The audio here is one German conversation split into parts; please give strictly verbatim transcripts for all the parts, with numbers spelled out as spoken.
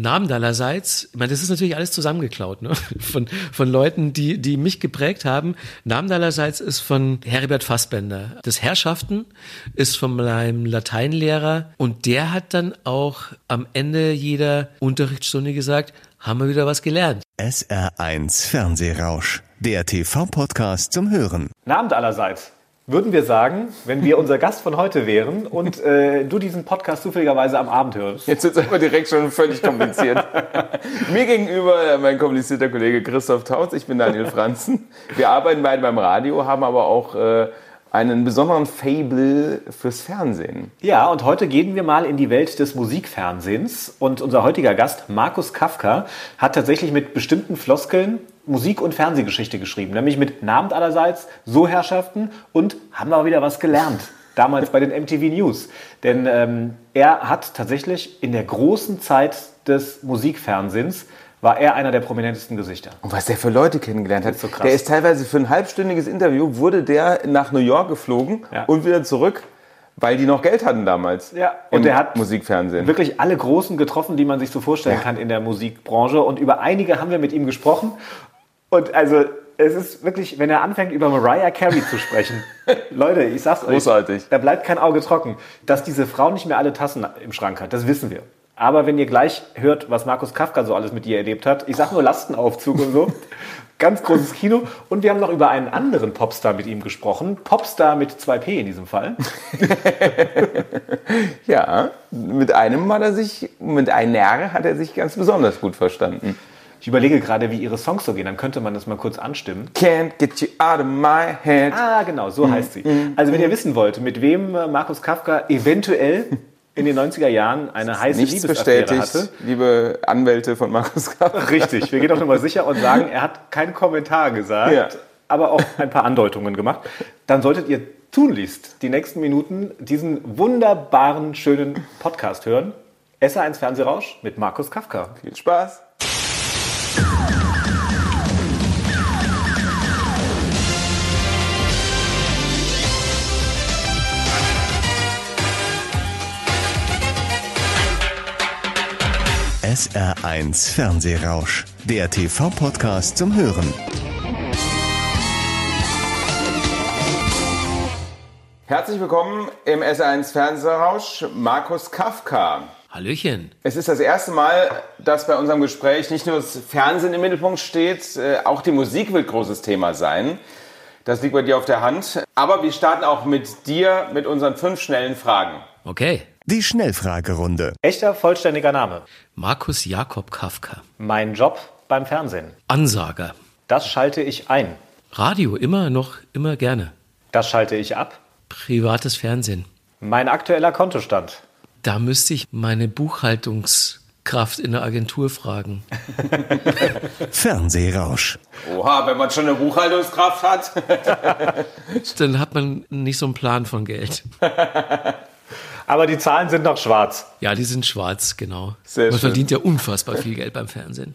Namen allerseits, ich meine, das ist natürlich alles zusammengeklaut, ne? Von, von Leuten, die, die mich geprägt haben. Namen allerseits ist von Heribert Fassbender. Das Herrschaften ist von meinem Lateinlehrer und der hat dann auch am Ende jeder Unterrichtsstunde gesagt, haben wir wieder was gelernt. S R eins Fernsehrausch, der T V-Podcast zum Hören. Namen allerseits. Würden wir sagen, wenn wir unser Gast von heute wären und äh, du diesen Podcast zufälligerweise am Abend hörst. Jetzt wird es aber direkt schon völlig kompliziert. Mir gegenüber mein komplizierter Kollege Christoph Tauz, ich bin Daniel Franzen. Wir arbeiten beide beim Radio, haben aber auch äh, einen besonderen Fable fürs Fernsehen. Ja, und heute gehen wir mal in die Welt des Musikfernsehens. Und unser heutiger Gast, Markus Kafka, hat tatsächlich mit bestimmten Floskeln Musik- und Fernsehgeschichte geschrieben, nämlich mit Namen allerseits, so Herrschaften und haben wir wieder was gelernt, damals bei den M T V News. Denn ähm, er hat tatsächlich in der großen Zeit des Musikfernsehens, war er einer der prominentesten Gesichter. Und was der für Leute kennengelernt hat, ist so krass. Der ist teilweise für ein halbstündiges Interview, wurde der nach New York geflogen ja. und wieder zurück. Weil die noch Geld hatten damals. Ja, und er hat Musikfernsehen. Wirklich alle Großen getroffen, die man sich so vorstellen ja. kann in der Musikbranche. Und über einige haben wir mit ihm gesprochen. Und also, es ist wirklich, wenn er anfängt, über Mariah Carey zu sprechen. Leute, ich sag's euch. Großartig. Da bleibt kein Auge trocken. Dass diese Frau nicht mehr alle Tassen im Schrank hat, das wissen wir. Aber wenn ihr gleich hört, was Markus Kafka so alles mit ihr erlebt hat, ich sag nur Lastenaufzug und so, ganz großes Kino. Und wir haben noch über einen anderen Popstar mit ihm gesprochen. Popstar mit zwei P in diesem Fall. Ja, mit einem hat er sich, mit einer hat er sich ganz besonders gut verstanden. Ich überlege gerade, wie ihre Songs so gehen. Dann könnte man das mal kurz anstimmen. Can't get you out of my head. Ah, genau, so heißt sie. Also wenn ihr wissen wollt, mit wem Markus Kafka eventuell in den neunziger Jahren eine heiße Liebesaffäre hatte. Nichts bestätigt, liebe Anwälte von Markus Kafka. Richtig, wir gehen doch nochmal sicher und sagen, er hat keinen Kommentar gesagt, ja. aber auch ein paar Andeutungen gemacht. Dann solltet ihr tunlichst die nächsten Minuten diesen wunderbaren, schönen Podcast hören. S R eins Fernsehrausch mit Markus Kafka. Viel Spaß. S R eins Fernsehrausch, der T V-Podcast zum Hören. Herzlich willkommen im S R eins Fernsehrausch, Markus Kafka. Hallöchen. Es ist das erste Mal, dass bei unserem Gespräch nicht nur das Fernsehen im Mittelpunkt steht, auch die Musik wird großes Thema sein. Das liegt bei dir auf der Hand. Aber wir starten auch mit dir, mit unseren fünf schnellen Fragen. Okay. Die Schnellfragerunde. Echter, vollständiger Name. Markus Jakob Kafka. Mein Job beim Fernsehen. Ansager. Das schalte ich ein. Radio, immer noch, immer gerne. Das schalte ich ab. Privates Fernsehen. Mein aktueller Kontostand. Da müsste ich meine Buchhaltungskraft in der Agentur fragen. Fernsehrausch. Oha, wenn man schon eine Buchhaltungskraft hat. Dann hat man nicht so einen Plan von Geld. Aber die Zahlen sind noch schwarz. Ja, die sind schwarz, genau. Sehr man schön. Verdient ja unfassbar viel Geld beim Fernsehen.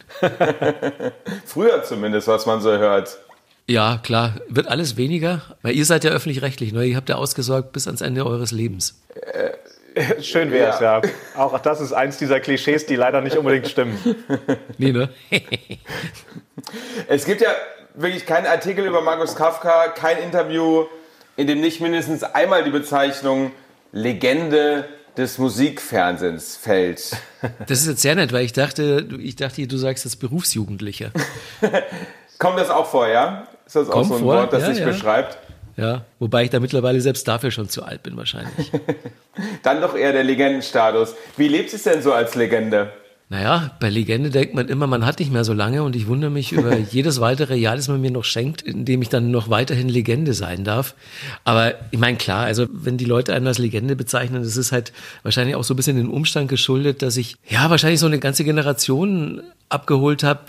Früher zumindest, was man so hört. Ja, klar. Wird alles weniger, weil ihr seid ja öffentlich-rechtlich, ne? Ihr habt ja ausgesorgt bis ans Ende eures Lebens. Äh, schön wär's, ja. ja. Auch das ist eins dieser Klischees, die leider nicht unbedingt stimmen. Nee, ne? Es gibt ja wirklich keinen Artikel über Markus Kafka, kein Interview, in dem nicht mindestens einmal die Bezeichnung Legende des Musikfernsehens fällt. Das ist jetzt sehr nett, weil ich dachte, ich dachte, du sagst jetzt Berufsjugendliche. Kommt das auch vor, ja? Ist das Kommt auch so ein vor? Wort, das ja, sich ja. beschreibt? Ja, wobei ich da mittlerweile selbst dafür schon zu alt bin wahrscheinlich. Dann doch eher der Legendenstatus. Wie lebst du es denn so als Legende? Naja, bei Legende denkt man immer, man hat nicht mehr so lange und ich wundere mich über jedes weitere Jahr, das man mir noch schenkt, in dem ich dann noch weiterhin Legende sein darf. Aber ich meine, klar, also wenn die Leute einen als Legende bezeichnen, das ist halt wahrscheinlich auch so ein bisschen den Umstand geschuldet, dass ich ja wahrscheinlich so eine ganze Generation abgeholt habe,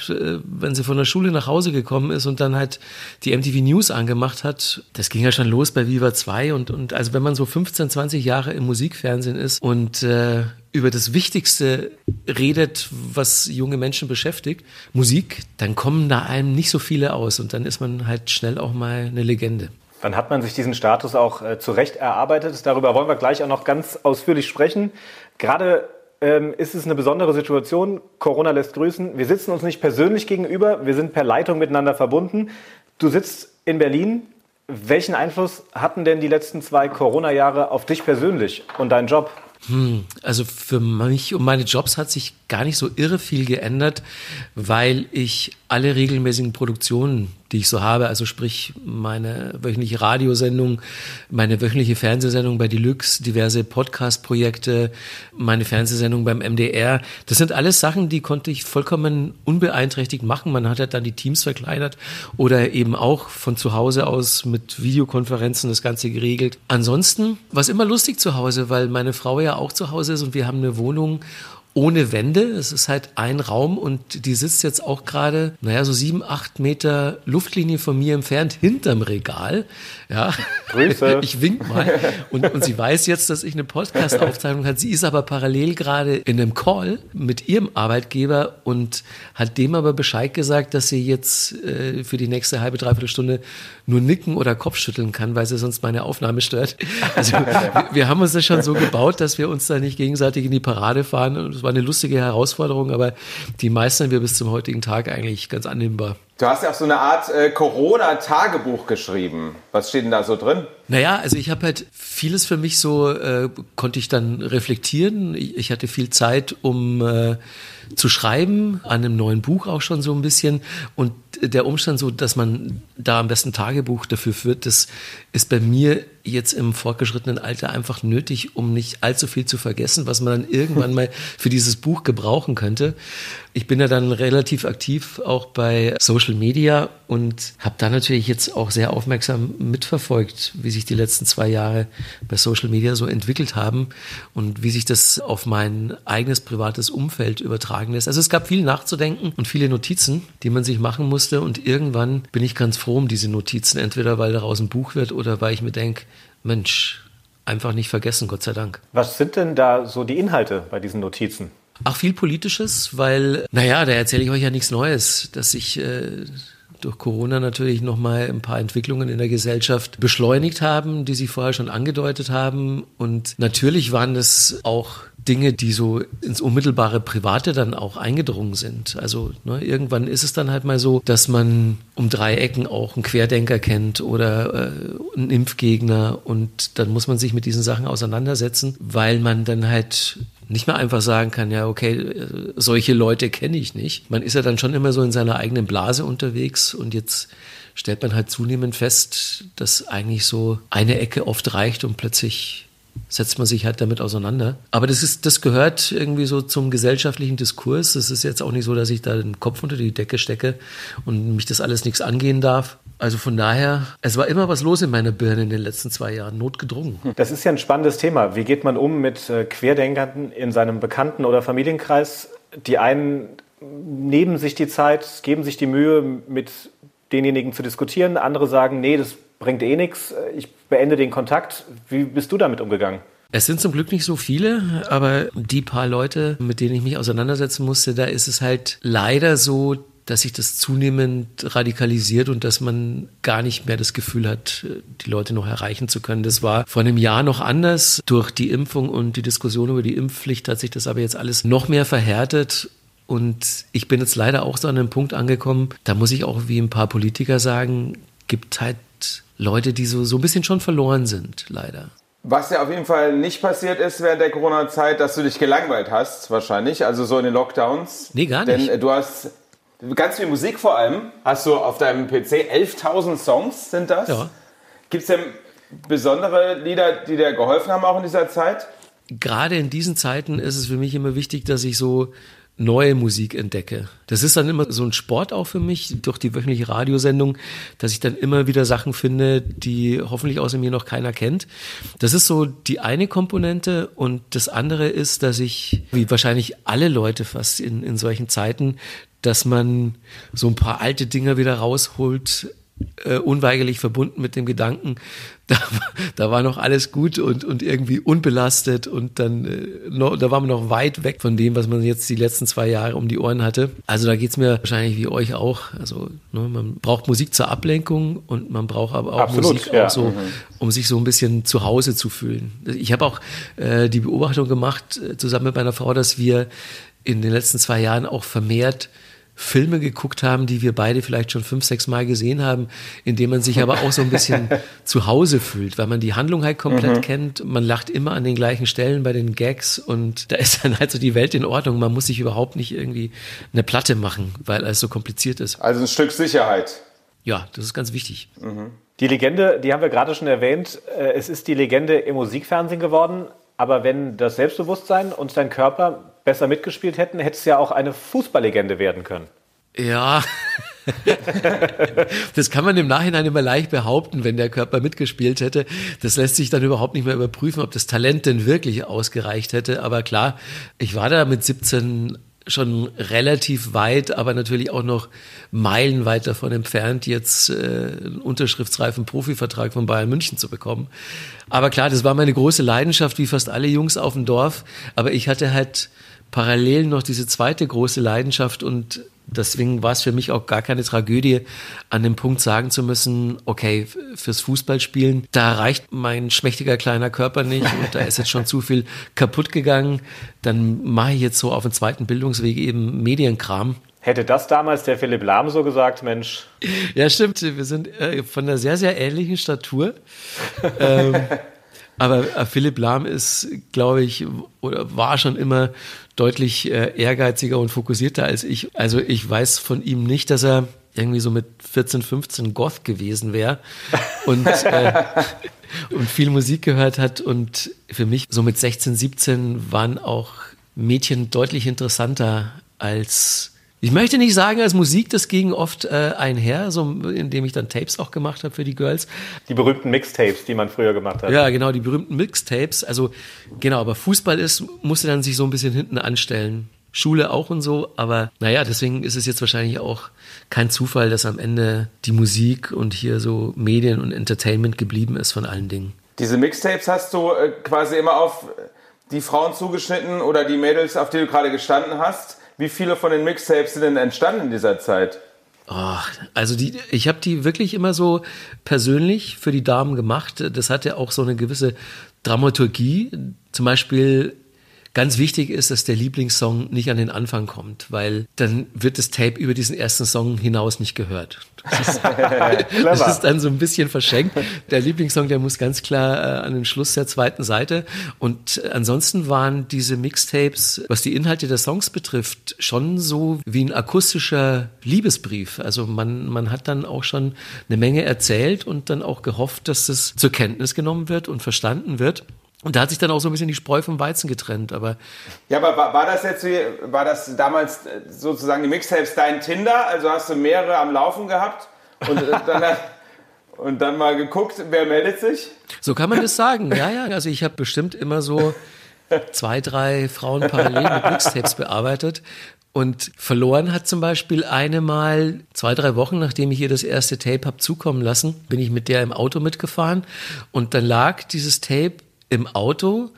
wenn sie von der Schule nach Hause gekommen ist und dann halt die M T V News angemacht hat. Das ging ja schon los bei Viva zwei und, und also wenn man so fünfzehn, zwanzig Jahre im Musikfernsehen ist und äh, über das Wichtigste redet, was junge Menschen beschäftigt, Musik, dann kommen da einem nicht so viele aus und dann ist man halt schnell auch mal eine Legende. Dann hat man sich diesen Status auch äh, zu Recht erarbeitet. Darüber wollen wir gleich auch noch ganz ausführlich sprechen. Gerade ähm, ist es eine besondere Situation. Corona lässt grüßen. Wir sitzen uns nicht persönlich gegenüber. Wir sind per Leitung miteinander verbunden. Du sitzt in Berlin. Welchen Einfluss hatten denn die letzten zwei Corona-Jahre auf dich persönlich und deinen Job? Hm, also für mich und meine Jobs hat sich gar nicht so irre viel geändert, weil ich alle regelmäßigen Produktionen, die ich so habe, also sprich meine wöchentliche Radiosendung, meine wöchentliche Fernsehsendung bei Deluxe, diverse Podcast-Projekte, meine Fernsehsendung beim M D R, das sind alles Sachen, die konnte ich vollkommen unbeeinträchtigt machen. Man hat halt dann die Teams verkleinert oder eben auch von zu Hause aus mit Videokonferenzen das Ganze geregelt. Ansonsten war es immer lustig zu Hause, weil meine Frau ja auch zu Hause ist und wir haben eine Wohnung ohne Wände, es ist halt ein Raum und die sitzt jetzt auch gerade, naja, so sieben, acht Meter Luftlinie von mir entfernt hinterm Regal. Ja. Grüße. Ich wink mal und, und sie weiß jetzt, dass ich eine Podcast-Aufzeichnung habe. Sie ist aber parallel gerade in einem Call mit ihrem Arbeitgeber und hat dem aber Bescheid gesagt, dass sie jetzt äh, für die nächste halbe, dreiviertel Stunde nur nicken oder Kopfschütteln kann, weil sie sonst meine Aufnahme stört. Also wir, wir haben uns das schon so gebaut, dass wir uns da nicht gegenseitig in die Parade fahren und war eine lustige Herausforderung, aber die meistern wir bis zum heutigen Tag eigentlich ganz annehmbar. Du hast ja auch so eine Art äh, Corona-Tagebuch geschrieben. Was steht denn da so drin? Naja, also ich habe halt vieles für mich so, äh, konnte ich dann reflektieren. Ich, ich hatte viel Zeit, um äh, zu schreiben, an einem neuen Buch auch schon so ein bisschen. Und der Umstand so, dass man da am besten Tagebuch dafür führt, das ist bei mir jetzt im fortgeschrittenen Alter einfach nötig, um nicht allzu viel zu vergessen, was man dann irgendwann mal für dieses Buch gebrauchen könnte. Ich bin ja dann relativ aktiv auch bei Social Media und habe da natürlich jetzt auch sehr aufmerksam mitverfolgt, wie sich die letzten zwei Jahre bei Social Media so entwickelt haben und wie sich das auf mein eigenes privates Umfeld übertragen lässt. Also es gab viel nachzudenken und viele Notizen, die man sich machen musste und irgendwann bin ich ganz froh um diese Notizen, entweder weil daraus ein Buch wird oder weil ich mir denke, Mensch, einfach nicht vergessen, Gott sei Dank. Was sind denn da so die Inhalte bei diesen Notizen? Ach, viel Politisches, weil, naja, da erzähle ich euch ja nichts Neues, dass ich äh, durch Corona natürlich nochmal ein paar Entwicklungen in der Gesellschaft beschleunigt haben, die sie vorher schon angedeutet haben. Und natürlich waren das auch Dinge, die so ins unmittelbare Private dann auch eingedrungen sind. Also ne, irgendwann ist es dann halt mal so, dass man um drei Ecken auch einen Querdenker kennt oder äh, einen Impfgegner und dann muss man sich mit diesen Sachen auseinandersetzen, weil man dann halt nicht mehr einfach sagen kann, ja okay, solche Leute kenne ich nicht. Man ist ja dann schon immer so in seiner eigenen Blase unterwegs und jetzt stellt man halt zunehmend fest, dass eigentlich so eine Ecke oft reicht und plötzlich setzt man sich halt damit auseinander. Aber das ist, das gehört irgendwie so zum gesellschaftlichen Diskurs. Es ist jetzt auch nicht so, dass ich da den Kopf unter die Decke stecke und mich das alles nichts angehen darf. Also von daher, es war immer was los in meiner Birne in den letzten zwei Jahren, notgedrungen. Das ist ja ein spannendes Thema. Wie geht man um mit Querdenkern in seinem Bekannten- oder Familienkreis? Die einen nehmen sich die Zeit, geben sich die Mühe, mit denjenigen zu diskutieren. Andere sagen, nee, das bringt eh nichts, ich beende den Kontakt. Wie bist du damit umgegangen? Es sind zum Glück nicht so viele, aber die paar Leute, mit denen ich mich auseinandersetzen musste, da ist es halt leider so, dass sich das zunehmend radikalisiert und dass man gar nicht mehr das Gefühl hat, die Leute noch erreichen zu können. Das war vor einem Jahr noch anders. Durch die Impfung und die Diskussion über die Impfpflicht hat sich das aber jetzt alles noch mehr verhärtet. Und ich bin jetzt leider auch so an einem Punkt angekommen, da muss ich auch wie ein paar Politiker sagen, gibt halt Leute, die so, so ein bisschen schon verloren sind, leider. Was ja auf jeden Fall nicht passiert ist während der Corona-Zeit, dass du dich gelangweilt hast, wahrscheinlich, also so in den Lockdowns. Nee, gar nicht. Denn du hast ganz viel Musik vor allem, hast du auf deinem P C, elftausend Songs sind das. Ja. Gibt's denn besondere Lieder, die dir geholfen haben auch in dieser Zeit? Gerade in diesen Zeiten ist es für mich immer wichtig, dass ich so neue Musik entdecke. Das ist dann immer so ein Sport auch für mich, durch die wöchentliche Radiosendung, dass ich dann immer wieder Sachen finde, die hoffentlich außer mir noch keiner kennt. Das ist so die eine Komponente und das andere ist, dass ich, wie wahrscheinlich alle Leute fast in, in solchen Zeiten, dass man so ein paar alte Dinger wieder rausholt, äh, unweigerlich verbunden mit dem Gedanken, da, da war noch alles gut und, und irgendwie unbelastet und dann, äh, noch, da war man noch weit weg von dem, was man jetzt die letzten zwei Jahre um die Ohren hatte. Also da geht's mir wahrscheinlich wie euch auch. Also ne, man braucht Musik zur Ablenkung und man braucht aber auch Absolut, Musik, ja. auch so, mhm. um sich so ein bisschen zu Hause zu fühlen. Ich habe auch äh, die Beobachtung gemacht, äh, zusammen mit meiner Frau, dass wir in den letzten zwei Jahren auch vermehrt Filme geguckt haben, die wir beide vielleicht schon fünf, sechs Mal gesehen haben, in denen man sich aber auch so ein bisschen zu Hause fühlt, weil man die Handlung halt komplett mhm. kennt. Man lacht immer an den gleichen Stellen bei den Gags und da ist dann halt so die Welt in Ordnung. Man muss sich überhaupt nicht irgendwie eine Platte machen, weil alles so kompliziert ist. Also ein Stück Sicherheit. Ja, das ist ganz wichtig. Mhm. Die Legende, die haben wir gerade schon erwähnt, es ist die Legende im Musikfernsehen geworden, aber wenn das Selbstbewusstsein und dein Körper besser mitgespielt hätten, hätte es ja auch eine Fußballlegende werden können. Ja, das kann man im Nachhinein immer leicht behaupten, wenn der Körper mitgespielt hätte. Das lässt sich dann überhaupt nicht mehr überprüfen, ob das Talent denn wirklich ausgereicht hätte. Aber klar, ich war da mit siebzehn schon relativ weit, aber natürlich auch noch meilenweit davon entfernt, jetzt äh, einen unterschriftsreifen Profivertrag von Bayern München zu bekommen. Aber klar, das war meine große Leidenschaft, wie fast alle Jungs auf dem Dorf. Aber ich hatte halt parallel noch diese zweite große Leidenschaft und deswegen war es für mich auch gar keine Tragödie, an dem Punkt sagen zu müssen, okay, fürs Fußballspielen, da reicht mein schmächtiger kleiner Körper nicht und da ist jetzt schon zu viel kaputt gegangen, dann mache ich jetzt so auf dem zweiten Bildungsweg eben Medienkram. Hätte das damals der Philipp Lahm so gesagt, Mensch? Ja, stimmt, wir sind äh, von einer sehr, sehr ähnlichen Statur. ähm, aber Philipp Lahm ist, glaube ich, oder war schon immer deutlich äh, ehrgeiziger und fokussierter als ich. Also ich weiß von ihm nicht, dass er irgendwie so mit vierzehn, fünfzehn Goth gewesen wäre und, äh, und viel Musik gehört hat. Und für mich so mit sechzehn, siebzehn waren auch Mädchen deutlich interessanter als, ich möchte nicht sagen, als Musik, das ging oft äh, einher, so, indem ich dann Tapes auch gemacht habe für die Girls. Die berühmten Mixtapes, die man früher gemacht hat. Ja, genau, die berühmten Mixtapes. Also genau, aber Fußball ist, musste dann sich so ein bisschen hinten anstellen. Schule auch und so, aber naja, deswegen ist es jetzt wahrscheinlich auch kein Zufall, dass am Ende die Musik und hier so Medien und Entertainment geblieben ist von allen Dingen. Diese Mixtapes hast du äh, quasi immer auf die Frauen zugeschnitten oder die Mädels, auf die du gerade gestanden hast. Wie viele von den Mixtapes sind denn entstanden in dieser Zeit? Oh, also die, ich habe die wirklich immer so persönlich für die Damen gemacht. Das hatte auch so eine gewisse Dramaturgie. Zum Beispiel ganz wichtig ist, dass der Lieblingssong nicht an den Anfang kommt, weil dann wird das Tape über diesen ersten Song hinaus nicht gehört. Das ist, das ist dann so ein bisschen verschenkt. Der Lieblingssong, der muss ganz klar äh, an den Schluss der zweiten Seite. Und äh, ansonsten waren diese Mixtapes, was die Inhalte der Songs betrifft, schon so wie ein akustischer Liebesbrief. Also man, man hat dann auch schon eine Menge erzählt und dann auch gehofft, dass das zur Kenntnis genommen wird und verstanden wird. Und da hat sich dann auch so ein bisschen die Spreu vom Weizen getrennt, aber. Ja, aber war, war das jetzt, war das damals sozusagen die Mixtapes dein Tinder? Also hast du mehrere am Laufen gehabt und dann, und dann mal geguckt, wer meldet sich? So kann man das sagen, ja, ja. Also ich habe bestimmt immer so zwei, drei Frauen parallel mit Mixtapes bearbeitet. Und verloren hat zum Beispiel eine mal, zwei, drei Wochen, nachdem ich ihr das erste Tape habe zukommen lassen, bin ich mit der im Auto mitgefahren und dann lag dieses Tape im Auto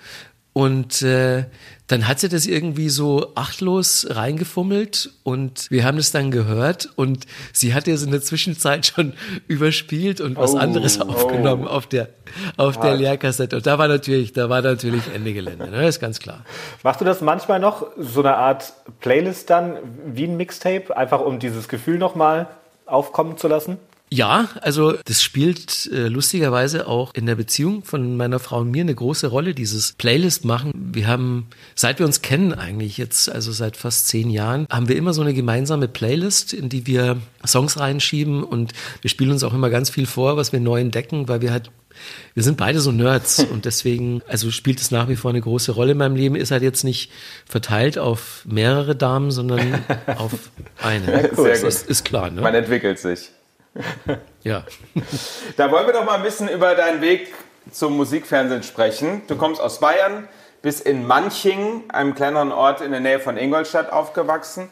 und äh, dann hat sie das irgendwie so achtlos reingefummelt und wir haben das dann gehört und sie hat ja so in der Zwischenzeit schon überspielt und was oh, anderes aufgenommen oh. auf der auf der Leerkassette und da war natürlich da war natürlich Ende Gelände, ne? Ist ganz klar. Machst du das manchmal noch, so eine Art Playlist dann, wie ein Mixtape, einfach um dieses Gefühl nochmal aufkommen zu lassen? Ja, also das spielt äh, lustigerweise auch in der Beziehung von meiner Frau und mir eine große Rolle, dieses Playlist machen. Wir haben, seit wir uns kennen eigentlich jetzt, also seit fast zehn Jahren, haben wir immer so eine gemeinsame Playlist, in die wir Songs reinschieben und wir spielen uns auch immer ganz viel vor, was wir neu entdecken, weil wir halt, wir sind beide so Nerds und deswegen, also spielt es nach wie vor eine große Rolle in meinem Leben, ist halt jetzt nicht verteilt auf mehrere Damen, sondern auf eine. Sehr gut. Das ist, ist klar, ne? Man entwickelt sich. Ja. Da wollen wir doch mal ein bisschen über deinen Weg zum Musikfernsehen sprechen. Du kommst aus Bayern, bist in Manching, einem kleineren Ort in der Nähe von Ingolstadt, aufgewachsen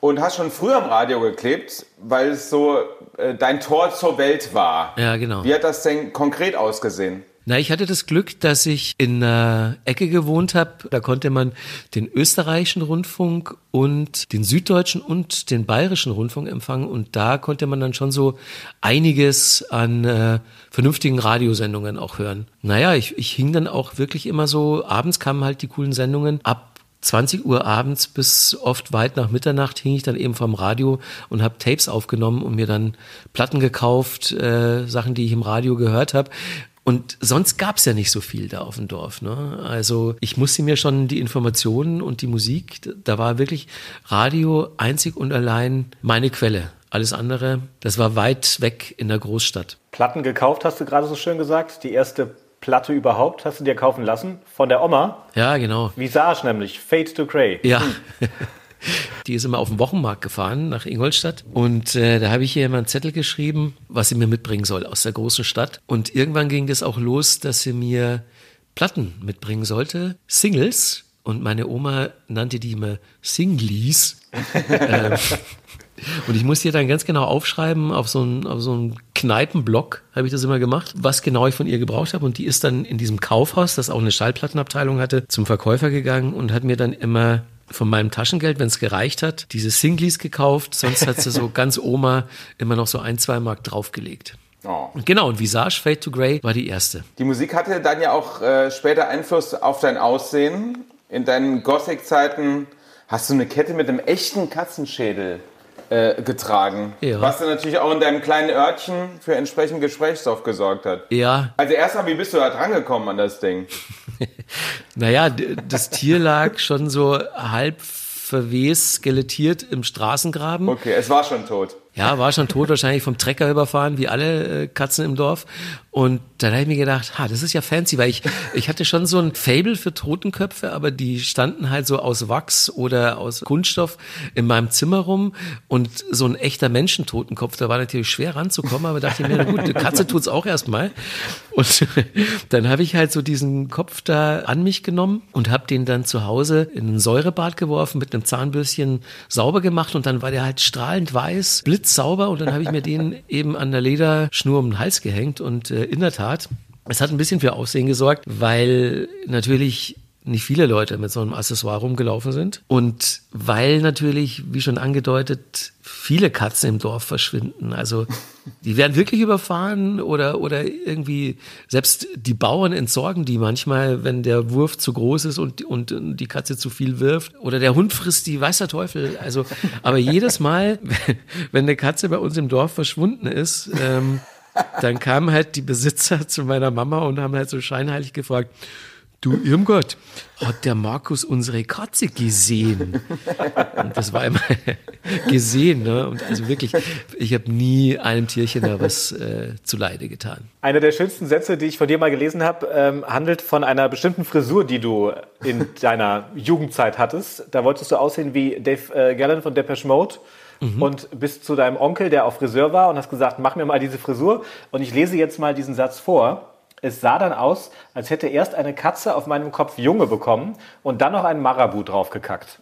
und hast schon früher am Radio geklebt, weil es so äh, dein Tor zur Welt war. Ja, genau. Wie hat das denn konkret ausgesehen? Na, ich hatte das Glück, dass ich in einer Ecke gewohnt habe. Da konnte man den österreichischen Rundfunk und den süddeutschen und den bayerischen Rundfunk empfangen. Und da konnte man dann schon so einiges an äh, vernünftigen Radiosendungen auch hören. Naja, ich, ich hing dann auch wirklich immer so, abends kamen halt die coolen Sendungen ab. zwanzig Uhr abends bis oft weit nach Mitternacht hing ich dann eben vom Radio und habe Tapes aufgenommen und mir dann Platten gekauft, äh, Sachen, die ich im Radio gehört habe. Und sonst gab's ja nicht so viel da auf dem Dorf, ne? Also ich musste mir schon die Informationen und die Musik, da war wirklich Radio einzig und allein meine Quelle. Alles andere, das war weit weg in der Großstadt. Platten gekauft, hast du gerade so schön gesagt, die erste Platte überhaupt hast du dir kaufen lassen von der Oma. Ja, genau. Visage nämlich, Fade to Grey. Ja. Die ist immer auf den Wochenmarkt gefahren nach Ingolstadt und äh, da habe ich ihr immer einen Zettel geschrieben, was sie mir mitbringen soll aus der großen Stadt. Und irgendwann ging das auch los, dass sie mir Platten mitbringen sollte, Singles. Und meine Oma nannte die immer Singlies. ähm, Und ich musste ihr dann ganz genau aufschreiben, auf so einen, auf so einen Kneipenblock habe ich das immer gemacht, was genau ich von ihr gebraucht habe. Und die ist dann in diesem Kaufhaus, das auch eine Schallplattenabteilung hatte, zum Verkäufer gegangen und hat mir dann immer von meinem Taschengeld, wenn es gereicht hat, diese Singlies gekauft. Sonst hat sie so ganz Oma immer noch so ein, zwei Mark draufgelegt. Oh. Genau, und Visage, Fade to Grey war die erste. Die Musik hatte dann ja auch äh, später Einfluss auf dein Aussehen. In deinen Gothic-Zeiten hast du eine Kette mit einem echten Katzenschädel getragen, ja. Was dann natürlich auch in deinem kleinen Örtchen für entsprechend Gesprächsstoff gesorgt hat. Ja. Also erstmal, wie bist du da dran gekommen an das Ding? Naja, das Tier lag schon so halb verwest, skelettiert im Straßengraben. Okay, es war schon tot. Ja, war schon tot, wahrscheinlich vom Trecker überfahren, wie alle Katzen im Dorf. Und dann habe ich mir gedacht, ha, das ist ja fancy, weil ich ich hatte schon so ein Faible für Totenköpfe, aber die standen halt so aus Wachs oder aus Kunststoff in meinem Zimmer rum. Und so ein echter Menschentotenkopf, da war natürlich schwer ranzukommen, aber dachte ich mir, na gut, eine Katze tut's auch erstmal. Und dann habe ich halt so diesen Kopf da an mich genommen und habe den dann zu Hause in ein Säurebad geworfen, mit einem Zahnbürstchen sauber gemacht und dann war der halt strahlend weiß, blitzsauber und dann habe ich mir den eben an der Lederschnur um den Hals gehängt und äh, in der Tat, es hat ein bisschen für Aufsehen gesorgt, weil natürlich nicht viele Leute mit so einem Accessoire rumgelaufen sind und weil natürlich, wie schon angedeutet, viele Katzen im Dorf verschwinden. Also die werden wirklich überfahren oder oder irgendwie, selbst die Bauern entsorgen die manchmal, wenn der Wurf zu groß ist und und die Katze zu viel wirft oder der Hund frisst die, weiß der Teufel. Also, aber jedes Mal, wenn eine Katze bei uns im Dorf verschwunden ist, ähm, dann kamen halt die Besitzer zu meiner Mama und haben halt so scheinheilig gefragt, du Irmgott, hat der Markus unsere Katze gesehen? Und das war immer gesehen, ne? Und also wirklich, ich habe nie einem Tierchen da was äh, zu Leide getan. Einer der schönsten Sätze, die ich von dir mal gelesen habe, ähm, handelt von einer bestimmten Frisur, die du in deiner Jugendzeit hattest. Da wolltest du aussehen wie Dave äh, Gahan von Depeche Mode. Mhm. Und bist zu deinem Onkel, der auch Friseur war, und hast gesagt, mach mir mal diese Frisur. Und ich lese jetzt mal diesen Satz vor. Es sah dann aus, als hätte erst eine Katze auf meinem Kopf Junge bekommen und dann noch einen Marabu draufgekackt.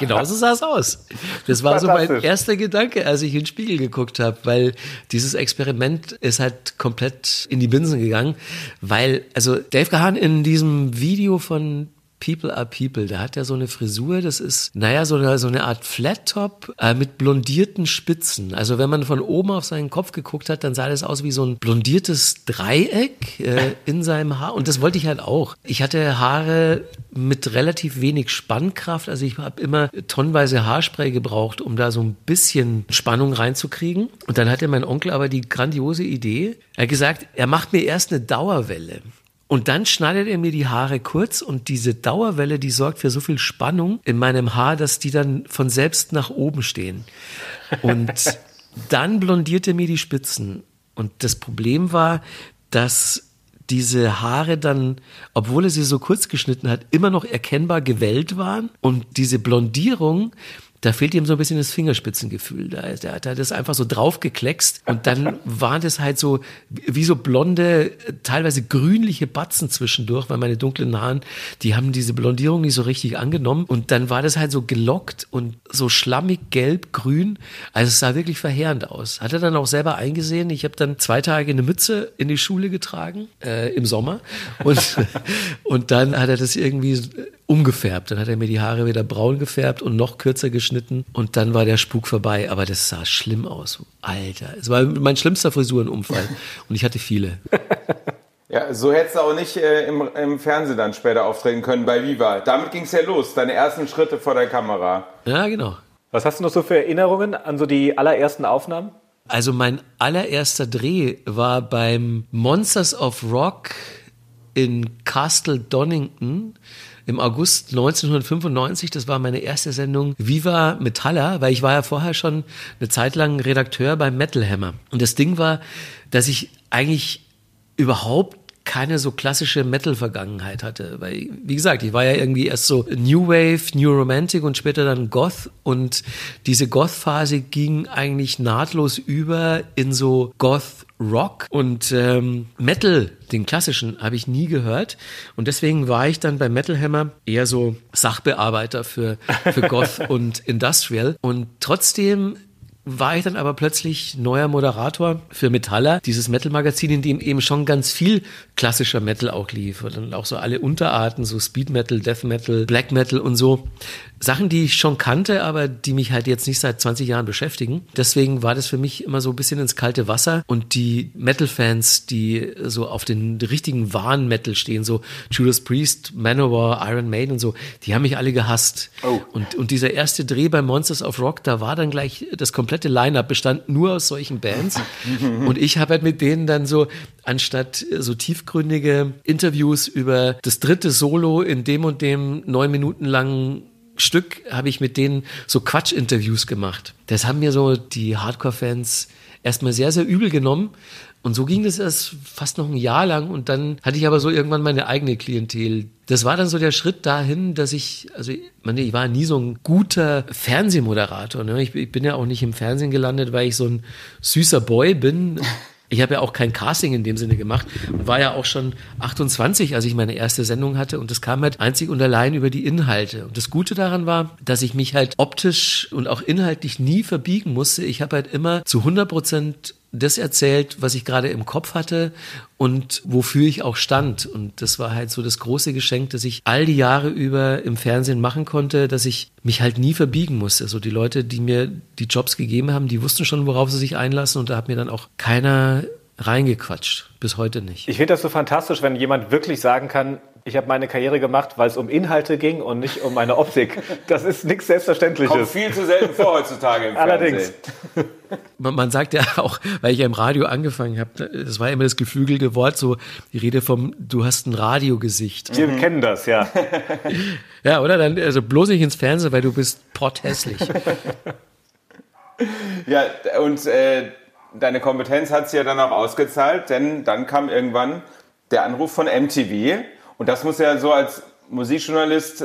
Genau so sah es aus. Das war so mein erster Gedanke, als ich in den Spiegel geguckt habe, weil dieses Experiment ist halt komplett in die Binsen gegangen, weil, also Dave Gahan in diesem Video von People are People, da hat er so eine Frisur, das ist, naja, so eine, so eine Art Flat-Top äh, mit blondierten Spitzen. Also wenn man von oben auf seinen Kopf geguckt hat, dann sah das aus wie so ein blondiertes Dreieck äh, in seinem Haar. Und das wollte ich halt auch. Ich hatte Haare mit relativ wenig Spannkraft. Also ich habe immer tonnenweise Haarspray gebraucht, um da so ein bisschen Spannung reinzukriegen. Und dann hatte mein Onkel aber die grandiose Idee. Er hat gesagt, er macht mir erst eine Dauerwelle. Und dann schneidet er mir die Haare kurz und diese Dauerwelle, die sorgt für so viel Spannung in meinem Haar, dass die dann von selbst nach oben stehen. Und dann blondiert er mir die Spitzen. Und das Problem war, dass diese Haare dann, obwohl er sie so kurz geschnitten hat, immer noch erkennbar gewellt waren. Und diese Blondierung, da fehlt ihm so ein bisschen das Fingerspitzengefühl. Da, da, da hat das einfach so draufgekleckst und dann waren das halt so wie so blonde, teilweise grünliche Batzen zwischendurch, weil meine dunklen Haaren, die haben diese Blondierung nicht so richtig angenommen und dann war das halt so gelockt und so schlammig gelb, grün. Also es sah wirklich verheerend aus. Hat er dann auch selber eingesehen. Ich habe dann zwei Tage eine Mütze in die Schule getragen, äh, im Sommer und, und dann hat er das irgendwie umgefärbt. Dann hat er mir die Haare wieder braun gefärbt und noch kürzer geschnitten und dann war der Spuk vorbei. Aber das sah schlimm aus. Alter, es war mein schlimmster Frisurenunfall und ich hatte viele. Ja, so hättest du auch nicht äh, im, im Fernsehen dann später auftreten können bei Viva. Damit ging es ja los, deine ersten Schritte vor der Kamera. Ja, genau. Was hast du noch so für Erinnerungen an so die allerersten Aufnahmen? Also mein allererster Dreh war beim Monsters of Rock in Castle Donington im August neunzehnhundertfünfundneunzig. Das war meine erste Sendung Viva Metaller, weil ich war ja vorher schon eine Zeit lang Redakteur bei Metal Hammer. Und das Ding war, dass ich eigentlich überhaupt keine so klassische Metal-Vergangenheit hatte, weil, wie gesagt, ich war ja irgendwie erst so New Wave, New Romantic und später dann Goth und diese Goth-Phase ging eigentlich nahtlos über in so Goth-Rock und ähm, Metal, den klassischen, habe ich nie gehört und deswegen war ich dann bei Metal Hammer eher so Sachbearbeiter für, für Goth und Industrial und trotzdem war ich dann aber plötzlich neuer Moderator für Metaller, dieses Metal-Magazin, in dem eben schon ganz viel klassischer Metal auch lief und dann auch so alle Unterarten, so Speed Metal, Death Metal, Black Metal und so. Sachen, die ich schon kannte, aber die mich halt jetzt nicht seit zwanzig Jahren beschäftigen. Deswegen war das für mich immer so ein bisschen ins kalte Wasser und die Metal-Fans, die so auf den richtigen wahren Metal stehen, so Judas Priest, Manowar, Iron Maiden und so, die haben mich alle gehasst. Oh. Und, und dieser erste Dreh bei Monsters of Rock, da war dann gleich das komplette komplette Line-Up bestand nur aus solchen Bands und ich habe halt mit denen dann so, anstatt so tiefgründige Interviews über das dritte Solo in dem und dem neun Minuten langen Stück, habe ich mit denen so Quatsch-Interviews gemacht. Das haben mir so die Hardcore-Fans erstmal sehr, sehr übel genommen und so ging das erst fast noch ein Jahr lang und dann hatte ich aber so irgendwann meine eigene Klientel. Das war dann so der Schritt dahin, dass ich, also ich war nie so ein guter Fernsehmoderator, ne? Ich, ich bin ja auch nicht im Fernsehen gelandet, weil ich so ein süßer Boy bin. Ich habe ja auch kein Casting in dem Sinne gemacht und war ja auch schon achtundzwanzig, als ich meine erste Sendung hatte und das kam halt einzig und allein über die Inhalte. Und das Gute daran war, dass ich mich halt optisch und auch inhaltlich nie verbiegen musste. Ich habe halt immer zu hundert Prozent das erzählt, was ich gerade im Kopf hatte und wofür ich auch stand. Und das war halt so das große Geschenk, dass ich all die Jahre über im Fernsehen machen konnte, dass ich mich halt nie verbiegen musste. Also die Leute, die mir die Jobs gegeben haben, die wussten schon, worauf sie sich einlassen und da hat mir dann auch keiner reingequatscht. Bis heute nicht. Ich finde das so fantastisch, wenn jemand wirklich sagen kann, ich habe meine Karriere gemacht, weil es um Inhalte ging und nicht um meine Optik. Das ist nichts Selbstverständliches. Kommt viel zu selten vor heutzutage im Allerdings. Fernsehen. Man, man sagt ja auch, weil ich ja im Radio angefangen habe, das war immer das geflügelte Wort, so die Rede vom, du hast ein Radiogesicht. Wir mhm. kennen das, ja. Ja, oder? Dann, also bloß nicht ins Fernsehen, weil du bist potthässlich. Ja, und äh, deine Kompetenz hat sich ja dann auch ausgezahlt, denn dann kam irgendwann der Anruf von M T V. Und das muss ja so als Musikjournalist,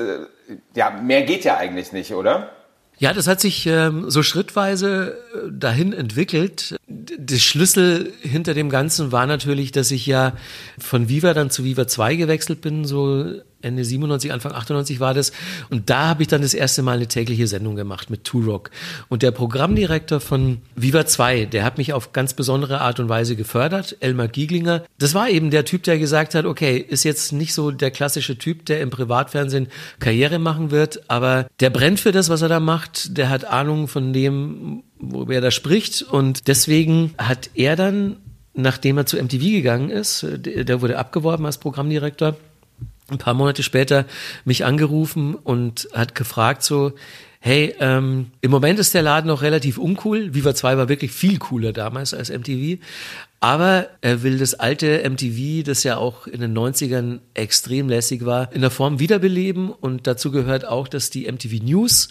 ja, mehr geht ja eigentlich nicht, oder? Ja, das hat sich ähm, so schrittweise dahin entwickelt. Der Schlüssel hinter dem Ganzen war natürlich, dass ich ja von Viva dann zu Viva zwei gewechselt bin, so Ende siebenundneunzig, Anfang achtundneunzig war das. Und da habe ich dann das erste Mal eine tägliche Sendung gemacht mit Turok. Und der Programmdirektor von Viva zwei, der hat mich auf ganz besondere Art und Weise gefördert, Elmar Gieglinger. Das war eben der Typ, der gesagt hat, okay, ist jetzt nicht so der klassische Typ, der im Privatfernsehen Karriere machen wird, aber der brennt für das, was er da macht. Der hat Ahnung von dem, worüber er da spricht. Und deswegen hat er dann, nachdem er zu M T V gegangen ist, der wurde abgeworben als Programmdirektor, ein paar Monate später mich angerufen und hat gefragt so, hey, ähm, im Moment ist der Laden noch relativ uncool. Viva zwei war wirklich viel cooler damals als M T V. Aber er will das alte M T V, das ja auch in den neunzigern extrem lässig war, in der Form wiederbeleben. Und dazu gehört auch, dass die M T V News,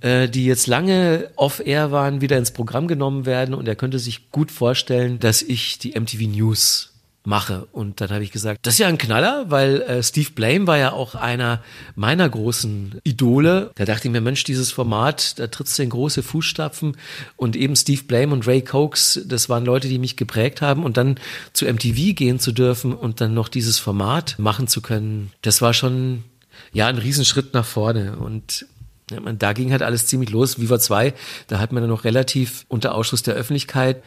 äh, die jetzt lange off-air waren, wieder ins Programm genommen werden. Und er könnte sich gut vorstellen, dass ich die M T V News mache. Und dann habe ich gesagt, das ist ja ein Knaller, weil äh, Steve Blame war ja auch einer meiner großen Idole. Da dachte ich mir, Mensch, dieses Format, da trittst du in große Fußstapfen. Und eben Steve Blame und Ray Cox, das waren Leute, die mich geprägt haben. Und dann zu M T V gehen zu dürfen und dann noch dieses Format machen zu können, das war schon ja ein Riesenschritt nach vorne. Und ja, man, da ging halt alles ziemlich los. Viva zwei, da hat man dann noch relativ unter Ausschluss der Öffentlichkeit.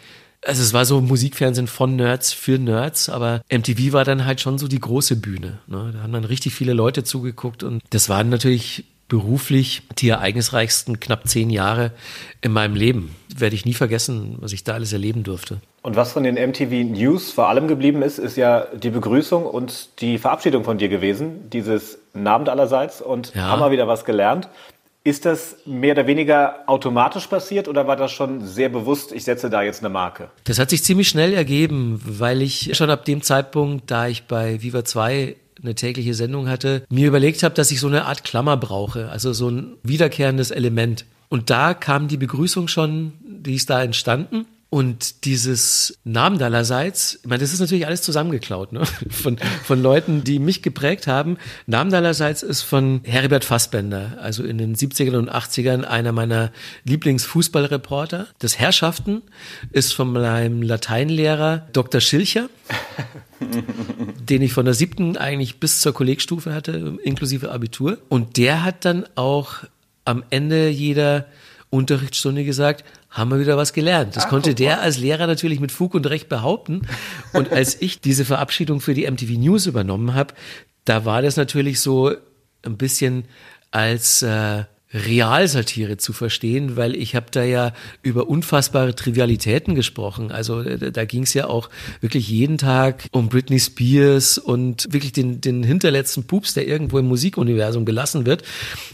Also es war so Musikfernsehen von Nerds für Nerds, aber M T V war dann halt schon so die große Bühne, ne? Da haben dann richtig viele Leute zugeguckt und das waren natürlich beruflich die ereignisreichsten knapp zehn Jahre in meinem Leben. Werde ich nie vergessen, was ich da alles erleben durfte. Und was von den M T V News vor allem geblieben ist, ist ja die Begrüßung und die Verabschiedung von dir gewesen, dieses Abend allerseits und ja. Haben wir wieder was gelernt. Ist das mehr oder weniger automatisch passiert oder war das schon sehr bewusst, ich setze da jetzt eine Marke? Das hat sich ziemlich schnell ergeben, weil ich schon ab dem Zeitpunkt, da ich bei Viva zwei eine tägliche Sendung hatte, mir überlegt habe, dass ich so eine Art Klammer brauche, also so ein wiederkehrendes Element. Und da kam die Begrüßung schon, die ist da entstanden. Und dieses Namen allerseits, ich meine, das ist natürlich alles zusammengeklaut, ne? Von, von Leuten, die mich geprägt haben. Namen allerseits ist von Heribert Fassbender, also in den siebzigern und achtzigern einer meiner Lieblingsfußballreporter. Das Herrschaften ist von meinem Lateinlehrer Doktor Schilcher, den ich von der siebten eigentlich bis zur Kollegstufe hatte, inklusive Abitur. Und der hat dann auch am Ende jeder Unterrichtsstunde gesagt, haben wir wieder was gelernt. Das ah, konnte der als Lehrer natürlich mit Fug und Recht behaupten. Und als ich diese Verabschiedung für die M T V News übernommen habe, da war das natürlich so ein bisschen als äh, Realsatire zu verstehen, weil ich habe da ja über unfassbare Trivialitäten gesprochen. Also da ging es ja auch wirklich jeden Tag um Britney Spears und wirklich den, den hinterletzten Pups, der irgendwo im Musikuniversum gelassen wird.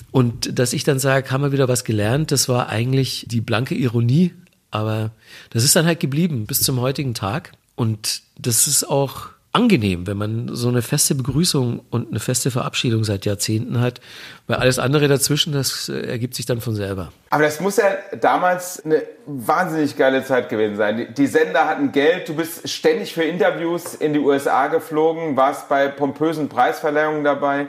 Und dass ich dann sage, haben wir wieder was gelernt, das war eigentlich die blanke Ironie. Aber das ist dann halt geblieben bis zum heutigen Tag. Und das ist auch angenehm, wenn man so eine feste Begrüßung und eine feste Verabschiedung seit Jahrzehnten hat, weil alles andere dazwischen, das ergibt sich dann von selber. Aber das muss ja damals eine wahnsinnig geile Zeit gewesen sein. Die Sender hatten Geld, du bist ständig für Interviews in die U S A geflogen, warst bei pompösen Preisverleihungen dabei.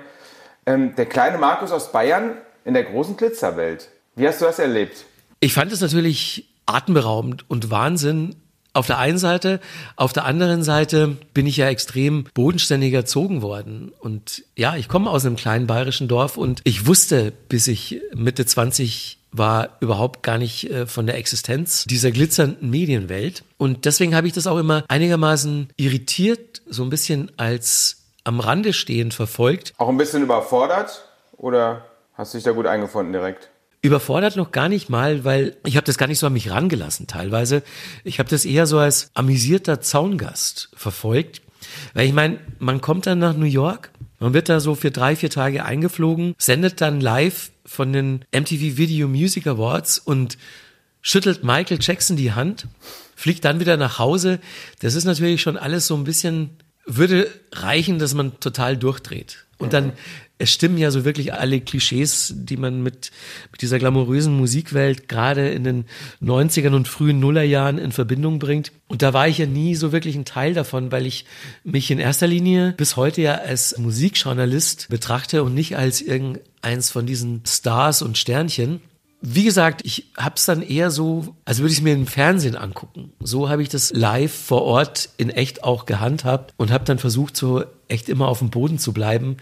Der kleine Markus aus Bayern in der großen Glitzerwelt. Wie hast du das erlebt? Ich fand es natürlich atemberaubend und Wahnsinn. Auf der einen Seite, auf der anderen Seite bin ich ja extrem bodenständig erzogen worden. Und ja, ich komme aus einem kleinen bayerischen Dorf und ich wusste, bis ich Mitte zwanzig war, überhaupt gar nicht von der Existenz dieser glitzernden Medienwelt. Und deswegen habe ich das auch immer einigermaßen irritiert, so ein bisschen als am Rande stehend verfolgt. Auch ein bisschen überfordert oder hast du dich da gut eingefunden direkt? Überfordert noch gar nicht mal, weil ich habe das gar nicht so an mich rangelassen teilweise. Ich habe das eher so als amüsierter Zaungast verfolgt. Weil ich meine, man kommt dann nach New York, man wird da so für drei, vier Tage eingeflogen, sendet dann live von den M T V Video Music Awards und schüttelt Michael Jackson die Hand, fliegt dann wieder nach Hause. Das ist natürlich schon alles so ein bisschen, würde reichen, dass man total durchdreht. Und dann, es stimmen ja so wirklich alle Klischees, die man mit, mit dieser glamourösen Musikwelt gerade in den neunzigern und frühen Nullerjahren in Verbindung bringt. Und da war ich ja nie so wirklich ein Teil davon, weil ich mich in erster Linie bis heute ja als Musikjournalist betrachte und nicht als irgendeins von diesen Stars und Sternchen. Wie gesagt, ich hab's dann eher so, als würde ich es mir im Fernsehen angucken. So habe ich das live vor Ort in echt auch gehandhabt und habe dann versucht, so echt immer auf dem Boden zu bleiben.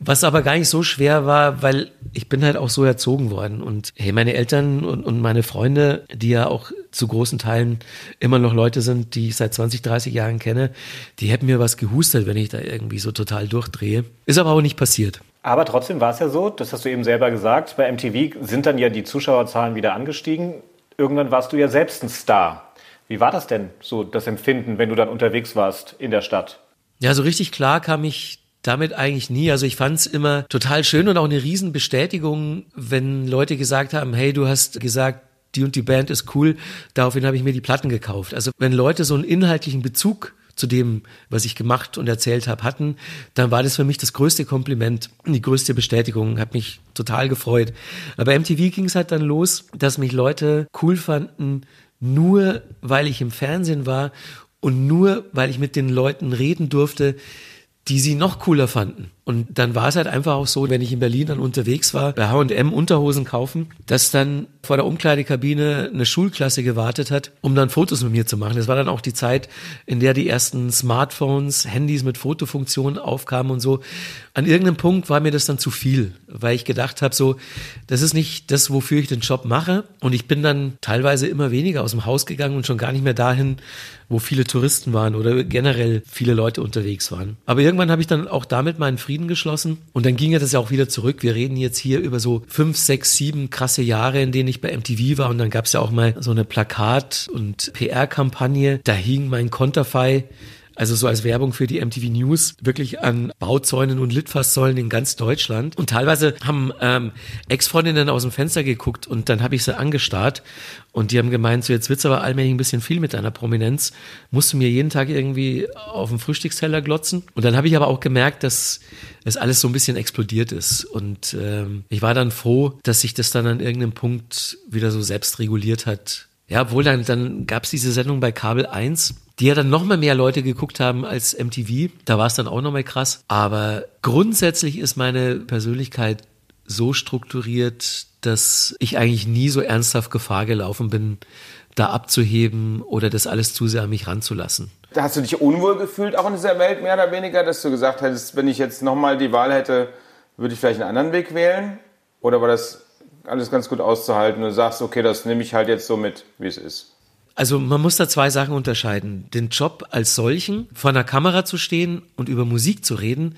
Was aber gar nicht so schwer war, weil ich bin halt auch so erzogen worden. Und hey, meine Eltern und, und meine Freunde, die ja auch zu großen Teilen immer noch Leute sind, die ich seit zwanzig, dreißig Jahren kenne, die hätten mir was gehustet, wenn ich da irgendwie so total durchdrehe. Ist aber auch nicht passiert. Aber trotzdem war es ja so, das hast du eben selber gesagt, bei M T V sind dann ja die Zuschauerzahlen wieder angestiegen. Irgendwann warst du ja selbst ein Star. Wie war das denn, so das Empfinden, wenn du dann unterwegs warst in der Stadt? Ja, so richtig klar kam ich damit eigentlich nie. Also ich fand es immer total schön und auch eine Riesenbestätigung, wenn Leute gesagt haben, hey, du hast gesagt, die und die Band ist cool, daraufhin habe ich mir die Platten gekauft. Also wenn Leute so einen inhaltlichen Bezug zu dem, was ich gemacht und erzählt habe, hatten, dann war das für mich das größte Kompliment, die größte Bestätigung, hat mich total gefreut. Aber M T V ging es halt dann los, dass mich Leute cool fanden, nur weil ich im Fernsehen war und nur, weil ich mit den Leuten reden durfte, die sie noch cooler fanden. Und dann war es halt einfach auch so, wenn ich in Berlin dann unterwegs war, bei H und M Unterhosen kaufen, dass dann vor der Umkleidekabine eine Schulklasse gewartet hat, um dann Fotos mit mir zu machen. Das war dann auch die Zeit, in der die ersten Smartphones, Handys mit Fotofunktionen aufkamen und so. An irgendeinem Punkt war mir das dann zu viel, weil ich gedacht habe, so, das ist nicht das, wofür ich den Job mache. Und ich bin dann teilweise immer weniger aus dem Haus gegangen und schon gar nicht mehr dahin, wo viele Touristen waren oder generell viele Leute unterwegs waren. Aber irgendwann habe ich dann auch damit meinen Frieden geschlossen und dann ging ja das ja auch wieder zurück. Wir reden jetzt hier über so fünf, sechs, sieben krasse Jahre, in denen ich bei M T V war und dann gab es ja auch mal so eine Plakat- und P R-Kampagne. Da hing mein Konterfei, also so als Werbung für die M T V News, wirklich an Bauzäunen und Litfaßsäulen in ganz Deutschland. Und teilweise haben ähm, Ex-Freundinnen aus dem Fenster geguckt und dann habe ich sie angestarrt und die haben gemeint, so jetzt wird's aber allmählich ein bisschen viel mit deiner Prominenz. Musst du mir jeden Tag irgendwie auf dem Frühstücksteller glotzen? Und dann habe ich aber auch gemerkt, dass es alles so ein bisschen explodiert ist. Und ähm, ich war dann froh, dass sich das dann an irgendeinem Punkt wieder so selbst reguliert hat. Ja, obwohl dann, dann gab es diese Sendung bei Kabel eins, die ja dann nochmal mehr Leute geguckt haben als M T V. Da war es dann auch nochmal krass. Aber grundsätzlich ist meine Persönlichkeit so strukturiert, dass ich eigentlich nie so ernsthaft Gefahr gelaufen bin, da abzuheben oder das alles zu sehr an mich ranzulassen. Hast du dich unwohl gefühlt auch in dieser Welt, mehr oder weniger, dass du gesagt hättest, wenn ich jetzt nochmal die Wahl hätte, würde ich vielleicht einen anderen Weg wählen? Oder war das alles ganz gut auszuhalten und sagst, okay, das nehme ich halt jetzt so mit, wie es ist? Also man muss da zwei Sachen unterscheiden. Den Job als solchen, vor einer Kamera zu stehen und über Musik zu reden,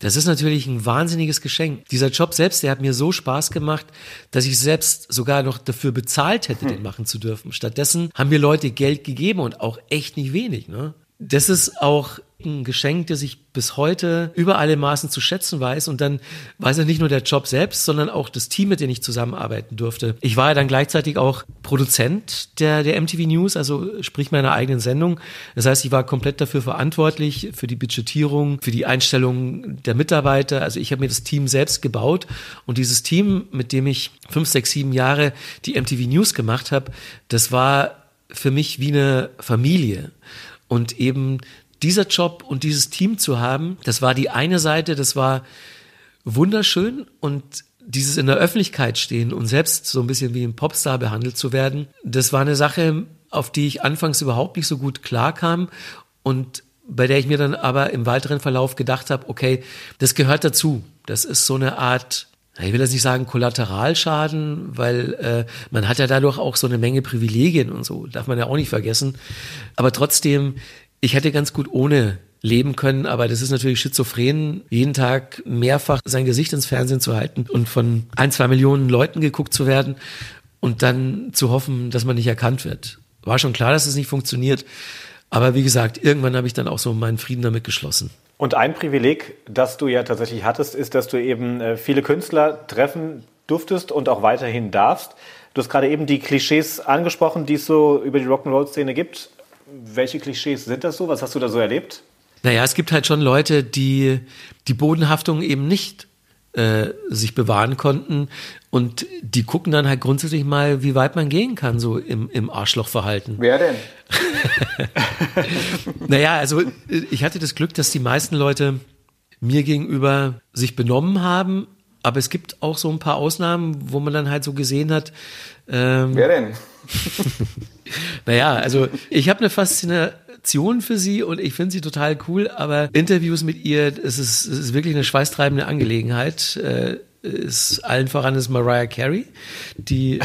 das ist natürlich ein wahnsinniges Geschenk. Dieser Job selbst, der hat mir so Spaß gemacht, dass ich selbst sogar noch dafür bezahlt hätte, hm. den machen zu dürfen. Stattdessen haben mir Leute Geld gegeben und auch echt nicht wenig, ne? Das ist auch ein Geschenk, das ich bis heute über alle Maßen zu schätzen weiß. Und dann weiß ja nicht nur der Job selbst, sondern auch das Team, mit dem ich zusammenarbeiten durfte. Ich war ja dann gleichzeitig auch Produzent der, der M T V News, also sprich meiner eigenen Sendung. Das heißt, ich war komplett dafür verantwortlich, für die Budgetierung, für die Einstellung der Mitarbeiter. Also ich habe mir das Team selbst gebaut. Und dieses Team, mit dem ich fünf, sechs, sieben Jahre die M T V News gemacht habe, das war für mich wie eine Familie. Und eben dieser Job und dieses Team zu haben, das war die eine Seite, das war wunderschön und dieses in der Öffentlichkeit stehen und selbst so ein bisschen wie ein Popstar behandelt zu werden, das war eine Sache, auf die ich anfangs überhaupt nicht so gut klarkam und bei der ich mir dann aber im weiteren Verlauf gedacht habe, okay, das gehört dazu, das ist so eine Art... Ich will jetzt nicht sagen Kollateralschaden, weil äh, man hat ja dadurch auch so eine Menge Privilegien und so, darf man ja auch nicht vergessen. Aber trotzdem, ich hätte ganz gut ohne leben können, aber das ist natürlich schizophren, jeden Tag mehrfach sein Gesicht ins Fernsehen zu halten und von ein, zwei Millionen Leuten geguckt zu werden und dann zu hoffen, dass man nicht erkannt wird. War schon klar, dass es nicht funktioniert, aber wie gesagt, irgendwann habe ich dann auch so meinen Frieden damit geschlossen. Und ein Privileg, das du ja tatsächlich hattest, ist, dass du eben viele Künstler treffen durftest und auch weiterhin darfst. Du hast gerade eben die Klischees angesprochen, die es so über die Rock'n'Roll-Szene gibt. Welche Klischees sind das so? Was hast du da so erlebt? Naja, es gibt halt schon Leute, die die Bodenhaftung eben nicht äh, sich bewahren konnten. Und die gucken dann halt grundsätzlich mal, wie weit man gehen kann, so im, im Arschlochverhalten. Wer denn? Naja, also ich hatte das Glück, dass die meisten Leute mir gegenüber sich benommen haben. Aber es gibt auch so ein paar Ausnahmen, wo man dann halt so gesehen hat. Ähm, Wer denn? Naja, also ich habe eine Faszination für sie und ich finde sie total cool. Aber Interviews mit ihr, es ist, es ist wirklich eine schweißtreibende Angelegenheit. Äh, ist allen voran ist Mariah Carey, die...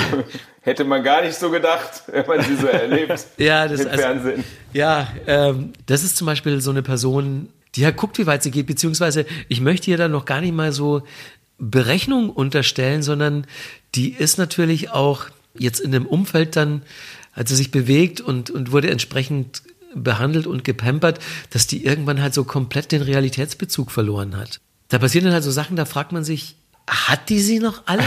Hätte man gar nicht so gedacht, wenn man sie so erlebt. Ja, das, im also, Fernsehen. Ja, ähm, das ist zum Beispiel so eine Person, die ja halt guckt, wie weit sie geht, beziehungsweise ich möchte ihr da noch gar nicht mal so Berechnung unterstellen, sondern die ist natürlich auch jetzt in dem Umfeld dann, als sie sich bewegt und, und wurde entsprechend behandelt und gepampert, dass die irgendwann halt so komplett den Realitätsbezug verloren hat. Da passieren dann halt so Sachen, da fragt man sich, hat die sie noch alle?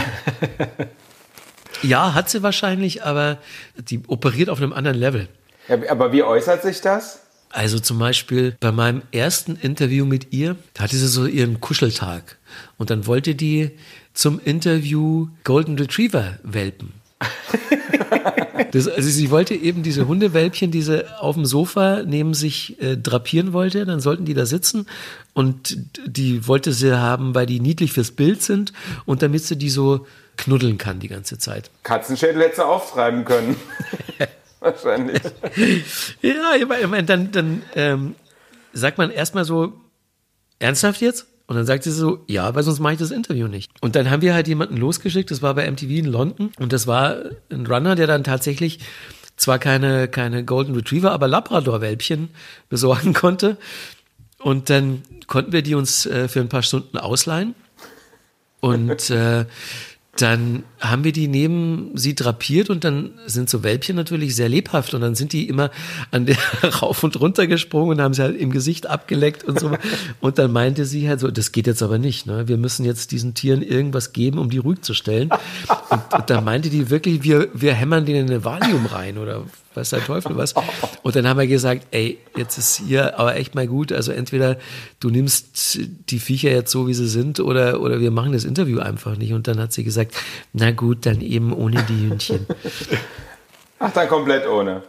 Ja, hat sie wahrscheinlich, aber die operiert auf einem anderen Level. Ja, aber wie äußert sich das? Also zum Beispiel bei meinem ersten Interview mit ihr, da hatte sie so ihren Kuscheltag. Und dann wollte die zum Interview Golden Retriever-Welpen. Das, also sie wollte eben diese Hundewelpchen, die sie auf dem Sofa neben sich äh, drapieren wollte, dann sollten die da sitzen und die wollte sie haben, weil die niedlich fürs Bild sind und damit sie die so knuddeln kann die ganze Zeit. Katzenschädel hätte sie aufschreiben können. Wahrscheinlich. Ja, ich meine, dann, dann ähm, sagt man erstmal so, ernsthaft jetzt? Und dann sagt sie so, ja, weil sonst mache ich das Interview nicht. Und dann haben wir halt jemanden losgeschickt, das war bei M T V in London und das war ein Runner, der dann tatsächlich zwar keine, keine Golden Retriever, aber Labrador-Welpchen besorgen konnte. Und dann konnten wir die uns äh, für ein paar Stunden ausleihen. Und äh, dann haben wir die neben sie drapiert und dann sind so Welpchen natürlich sehr lebhaft und dann sind die immer an der rauf und runter gesprungen und haben sie halt im Gesicht abgeleckt und so. Und dann meinte sie halt so, das geht jetzt aber nicht, ne? Wir müssen jetzt diesen Tieren irgendwas geben, um die ruhig zu stellen. Und, und dann meinte die wirklich, wir, wir hämmern denen eine Valium rein oder weiß der Teufel was. Und dann haben wir gesagt, ey, jetzt ist hier aber echt mal gut. Also entweder du nimmst die Viecher jetzt so, wie sie sind, oder, oder wir machen das Interview einfach nicht. Und dann hat sie gesagt, na gut, dann eben ohne die Hündchen. Ach, dann komplett ohne.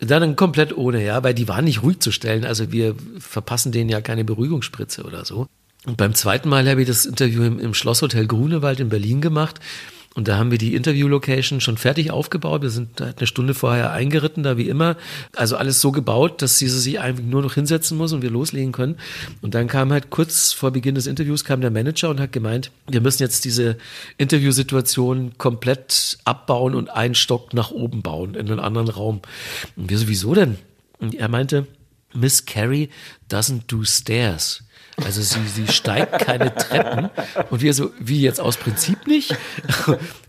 Dann komplett ohne, ja, weil die waren nicht ruhig zu stellen. Also wir verpassen denen ja keine Beruhigungsspritze oder so. Und beim zweiten Mal habe ich das Interview im, im Schlosshotel Grunewald in Berlin gemacht. Und da haben wir die Interview-Location schon fertig aufgebaut. Wir sind halt eine Stunde vorher eingeritten, da wie immer. Also alles so gebaut, dass sie sich einfach nur noch hinsetzen muss und wir loslegen können. Und dann kam halt kurz vor Beginn des Interviews kam der Manager und hat gemeint, wir müssen jetzt diese Interviewsituation komplett abbauen und einen Stock nach oben bauen in einen anderen Raum. Und wir so, wieso denn? Und er meinte, Miss Carey doesn't do stairs. Also sie, sie steigt keine Treppen und wir so, wie jetzt aus Prinzip nicht?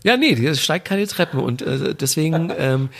Ja, nee, sie steigt keine Treppen und äh, deswegen ähm,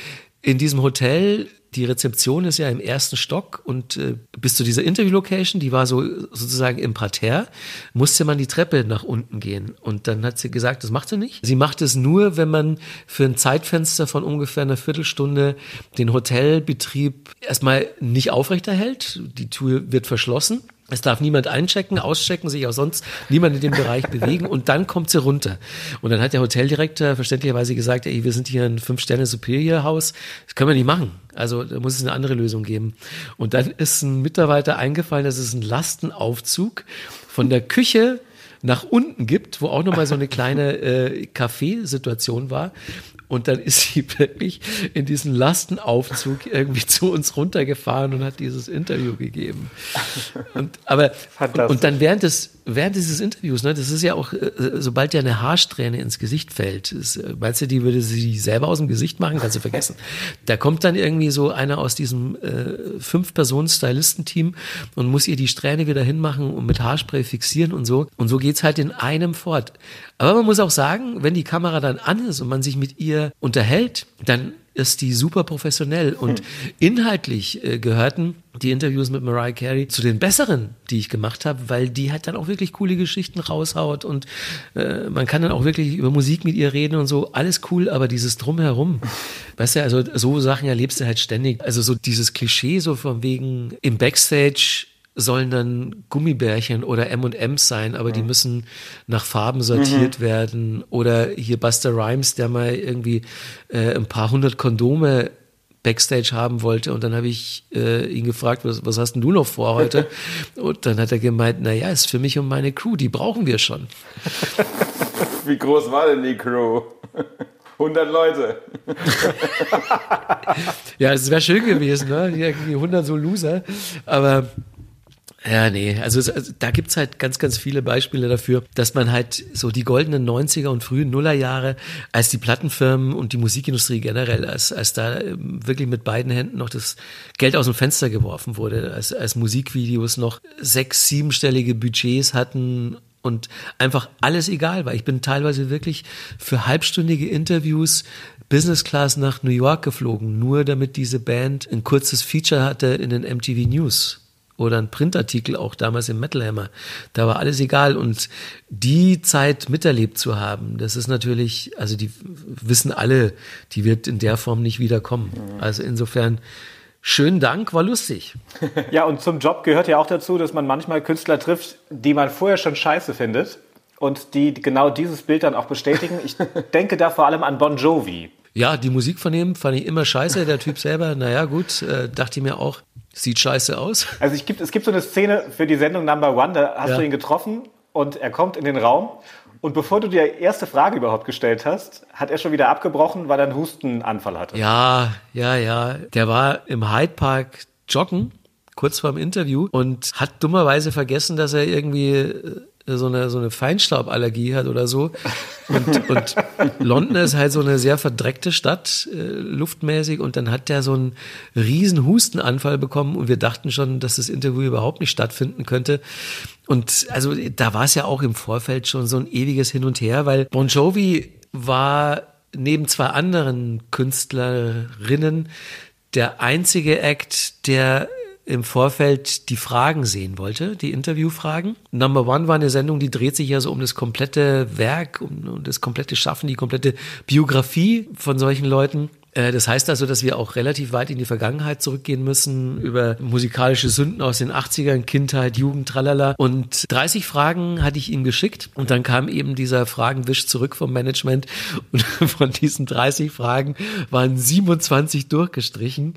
in diesem Hotel, die Rezeption ist ja im ersten Stock und äh, bis zu dieser Interview-Location, die war so sozusagen im Parterre, musste man die Treppe nach unten gehen und dann hat sie gesagt, das macht sie nicht. Sie macht es nur, wenn man für ein Zeitfenster von ungefähr einer Viertelstunde den Hotelbetrieb erstmal nicht aufrechterhält, die Tür wird verschlossen. Es darf niemand einchecken, auschecken, sich auch sonst niemand in dem Bereich bewegen und dann kommt sie runter. Und dann hat der Hoteldirektor verständlicherweise gesagt, ey, wir sind hier ein Fünf-Sterne-Superior-Haus, das können wir nicht machen. Also da muss es eine andere Lösung geben. Und dann ist ein Mitarbeiter eingefallen, dass es einen Lastenaufzug von der Küche nach unten gibt, wo auch nochmal so eine kleine äh, Café-Situation war. Und dann ist sie wirklich in diesen Lastenaufzug irgendwie zu uns runtergefahren und hat dieses Interview gegeben. Und, aber, und, und dann während, des, während dieses Interviews, ne, das ist ja auch, sobald ja eine Haarsträhne ins Gesicht fällt, ist, meinst du, die würde sie selber aus dem Gesicht machen? Kannst du vergessen. Da kommt dann irgendwie so einer aus diesem äh, Fünf-Personen-Stylisten-Team und muss ihr die Strähne wieder hinmachen und mit Haarspray fixieren und so. Und so geht's halt in einem fort. Aber man muss auch sagen, wenn die Kamera dann an ist und man sich mit ihr unterhält, dann ist die super professionell und inhaltlich äh, gehörten die Interviews mit Mariah Carey zu den besseren, die ich gemacht habe, weil die halt dann auch wirklich coole Geschichten raushaut und äh, man kann dann auch wirklich über Musik mit ihr reden und so, alles cool, aber dieses Drumherum, weißt du, also so Sachen erlebst du halt ständig, also so dieses Klischee so von wegen im Backstage sollen dann Gummibärchen oder M und M's sein, aber die müssen nach Farben sortiert mhm. werden. Oder hier Buster Rhymes, der mal irgendwie äh, ein paar hundert Kondome Backstage haben wollte. Und dann habe ich äh, ihn gefragt, was, was hast denn du noch vor heute? Und dann hat er gemeint, naja, ist für mich und meine Crew, die brauchen wir schon. Wie groß war denn die Crew? hundert Leute. Ja, es wäre schön gewesen, ne? Die hundert so Loser. Aber ja, nee, also, also da gibt's halt ganz, ganz viele Beispiele dafür, dass man halt so die goldenen neunziger und frühen Nullerjahre, als die Plattenfirmen und die Musikindustrie generell, als, als da wirklich mit beiden Händen noch das Geld aus dem Fenster geworfen wurde, als, als Musikvideos noch sechs-, siebenstellige Budgets hatten und einfach alles egal war. Ich bin teilweise wirklich für halbstündige Interviews Business Class nach New York geflogen, nur damit diese Band ein kurzes Feature hatte in den M T V News. Oder ein Printartikel auch damals im Metal Hammer. Da war alles egal und die Zeit miterlebt zu haben, das ist natürlich, also die wissen alle, die wird in der Form nicht wiederkommen. Also insofern, schönen Dank, war lustig. Ja, und zum Job gehört ja auch dazu, dass man manchmal Künstler trifft, die man vorher schon scheiße findet und die genau dieses Bild dann auch bestätigen. Ich denke da vor allem an Bon Jovi. Ja, die Musik von ihm fand ich immer scheiße, der Typ selber, naja gut, äh, dachte ich mir auch, sieht scheiße aus. Also ich gibt, es gibt so eine Szene für die Sendung Number One, da hast ja. du ihn getroffen und er kommt in den Raum und bevor du die erste Frage überhaupt gestellt hast, hat er schon wieder abgebrochen, weil er einen Hustenanfall hatte. Ja, ja, ja, der war im Hyde Park joggen, kurz vor dem Interview und hat dummerweise vergessen, dass er irgendwie... so eine, so eine Feinstauballergie hat oder so. Und, und London ist halt so eine sehr verdreckte Stadt, äh, luftmäßig. Und dann hat der so einen riesen Hustenanfall bekommen. Und wir dachten schon, dass das Interview überhaupt nicht stattfinden könnte. Und also da war es ja auch im Vorfeld schon so ein ewiges Hin und Her, weil Bon Jovi war neben zwei anderen Künstlerinnen der einzige Act, der im Vorfeld die Fragen sehen wollte, die Interviewfragen. Number One war eine Sendung, die dreht sich ja so um das komplette Werk, um, um das komplette Schaffen, die komplette Biografie von solchen Leuten. Äh, das heißt also, dass wir auch relativ weit in die Vergangenheit zurückgehen müssen, über musikalische Sünden aus den achtzigern, Kindheit, Jugend, tralala. Und dreißig Fragen hatte ich ihm geschickt und dann kam eben dieser Fragenwisch zurück vom Management und von diesen dreißig Fragen waren siebenundzwanzig durchgestrichen.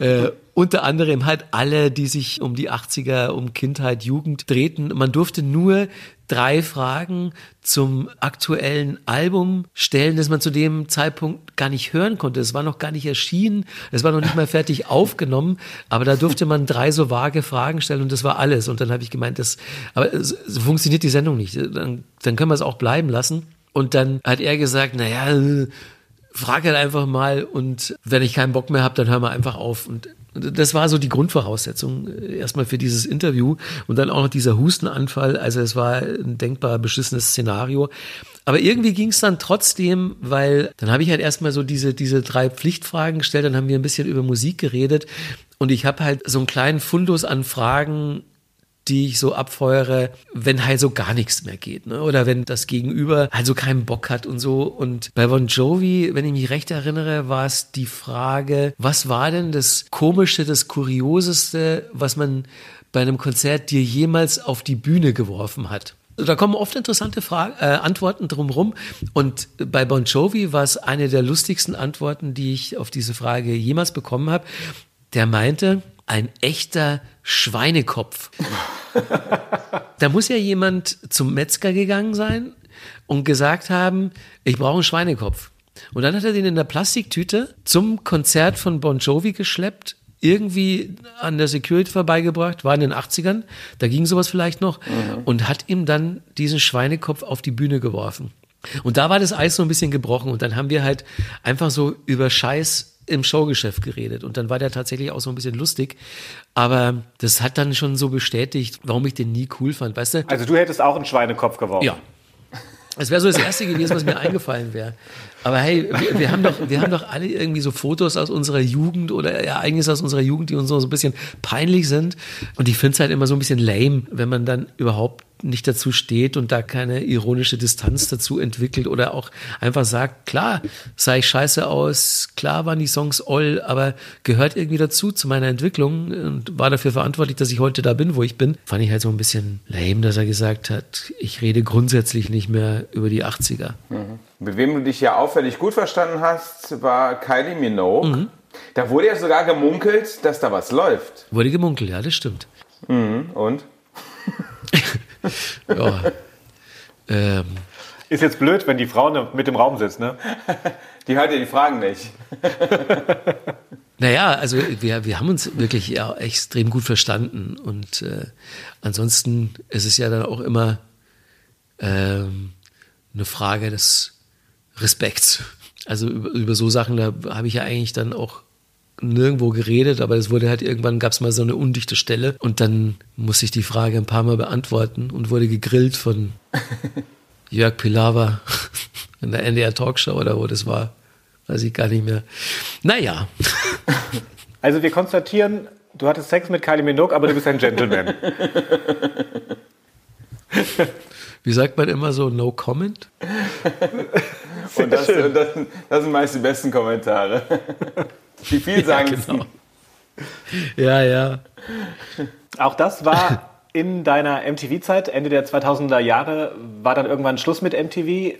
Äh, Unter anderem halt alle, die sich um die achtziger, um Kindheit, Jugend drehten. Man durfte nur drei Fragen zum aktuellen Album stellen, das man zu dem Zeitpunkt gar nicht hören konnte. Es war noch gar nicht erschienen, es war noch nicht mal fertig aufgenommen, aber da durfte man drei so vage Fragen stellen und das war alles. Und dann habe ich gemeint, das, aber so funktioniert die Sendung nicht. Dann, dann können wir es auch bleiben lassen. Und dann hat er gesagt, naja, frag halt einfach mal und wenn ich keinen Bock mehr habe, dann hören wir einfach auf. Und das war so die Grundvoraussetzung erstmal für dieses Interview und dann auch noch dieser Hustenanfall. Also es war ein denkbar beschissenes Szenario. Aber irgendwie ging es dann trotzdem, weil dann habe ich halt erstmal so diese diese drei Pflichtfragen gestellt, dann haben wir ein bisschen über Musik geredet und ich habe halt so einen kleinen Fundus an Fragen, die ich so abfeuere, wenn halt so gar nichts mehr geht, ne? Oder wenn das Gegenüber halt so keinen Bock hat und so. Und bei Bon Jovi, wenn ich mich recht erinnere, war es die Frage, was war denn das Komische, das Kurioseste, was man bei einem Konzert dir jemals auf die Bühne geworfen hat? Da kommen oft interessante Fragen, äh, Antworten drumherum und bei Bon Jovi war es eine der lustigsten Antworten, die ich auf diese Frage jemals bekommen habe. Der meinte, ein echter Schweinekopf. Da muss ja jemand zum Metzger gegangen sein und gesagt haben, ich brauche einen Schweinekopf. Und dann hat er den in der Plastiktüte zum Konzert von Bon Jovi geschleppt, irgendwie an der Security vorbeigebracht, war in den achtzigern, da ging sowas vielleicht noch, mhm. und hat ihm dann diesen Schweinekopf auf die Bühne geworfen. Und da war das Eis so ein bisschen gebrochen und dann haben wir halt einfach so über Scheiß im Showgeschäft geredet und dann war der tatsächlich auch so ein bisschen lustig, aber das hat dann schon so bestätigt, warum ich den nie cool fand, weißt du? Also du hättest auch einen Schweinekopf geworfen? Ja, das wäre so das Erste gewesen, was mir eingefallen wäre, aber hey, wir, wir, haben doch, wir haben doch alle irgendwie so Fotos aus unserer Jugend oder Ereignisse aus unserer Jugend, die uns so ein bisschen peinlich sind und ich finde es halt immer so ein bisschen lame, wenn man dann überhaupt nicht dazu steht und da keine ironische Distanz dazu entwickelt oder auch einfach sagt, klar, sah ich scheiße aus, klar waren die Songs all, aber gehört irgendwie dazu, zu meiner Entwicklung und war dafür verantwortlich, dass ich heute da bin, wo ich bin. Fand ich halt so ein bisschen lame, dass er gesagt hat, ich rede grundsätzlich nicht mehr über die achtziger. Mhm. Mit wem du dich ja auffällig gut verstanden hast, war Kylie Minogue. Mhm. Da wurde ja sogar gemunkelt, dass da was läuft. Wurde gemunkelt, ja, das stimmt. Mhm. Und? Ja. Ähm. Ist jetzt blöd, wenn die Frau mit im Raum sitzt, ne? Die hört ja die Fragen nicht. Naja, also wir, wir haben uns wirklich ja extrem gut verstanden. Und äh, ansonsten ist es ja dann auch immer ähm, eine Frage des Respekts. Also über, über so Sachen, da habe ich ja eigentlich dann auch nirgendwo geredet, aber es wurde halt irgendwann, gab es mal so eine undichte Stelle und dann musste ich die Frage ein paar Mal beantworten und wurde gegrillt von Jörg Pilawa in der N D R Talkshow oder wo das war, weiß ich gar nicht mehr. Naja. Also wir konstatieren, du hattest Sex mit Kylie Minogue, aber du bist ein Gentleman. Wie sagt man immer so, no comment? Und das, das, das sind meist die besten Kommentare. Die Vielsagendsten. Ja, genau. Ja, ja. Auch das war in deiner M T V-Zeit, Ende der zweitausender Jahre, war dann irgendwann Schluss mit M T V.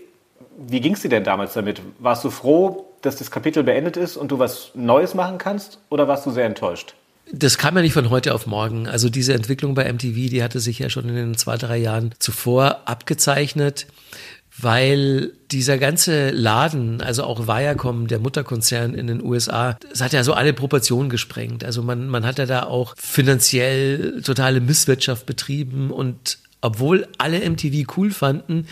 Wie ging es dir denn damals damit? Warst du froh, dass das Kapitel beendet ist und du was Neues machen kannst, oder warst du sehr enttäuscht? Das kam ja nicht von heute auf morgen. Also diese Entwicklung bei M T V, die hatte sich ja schon in den zwei, drei Jahren zuvor abgezeichnet, weil dieser ganze Laden, also auch Viacom, der Mutterkonzern in den U S A, das hat ja so alle Proportionen gesprengt. Also man, man hat ja da auch finanziell totale Misswirtschaft betrieben, und obwohl alle M T V cool fanden,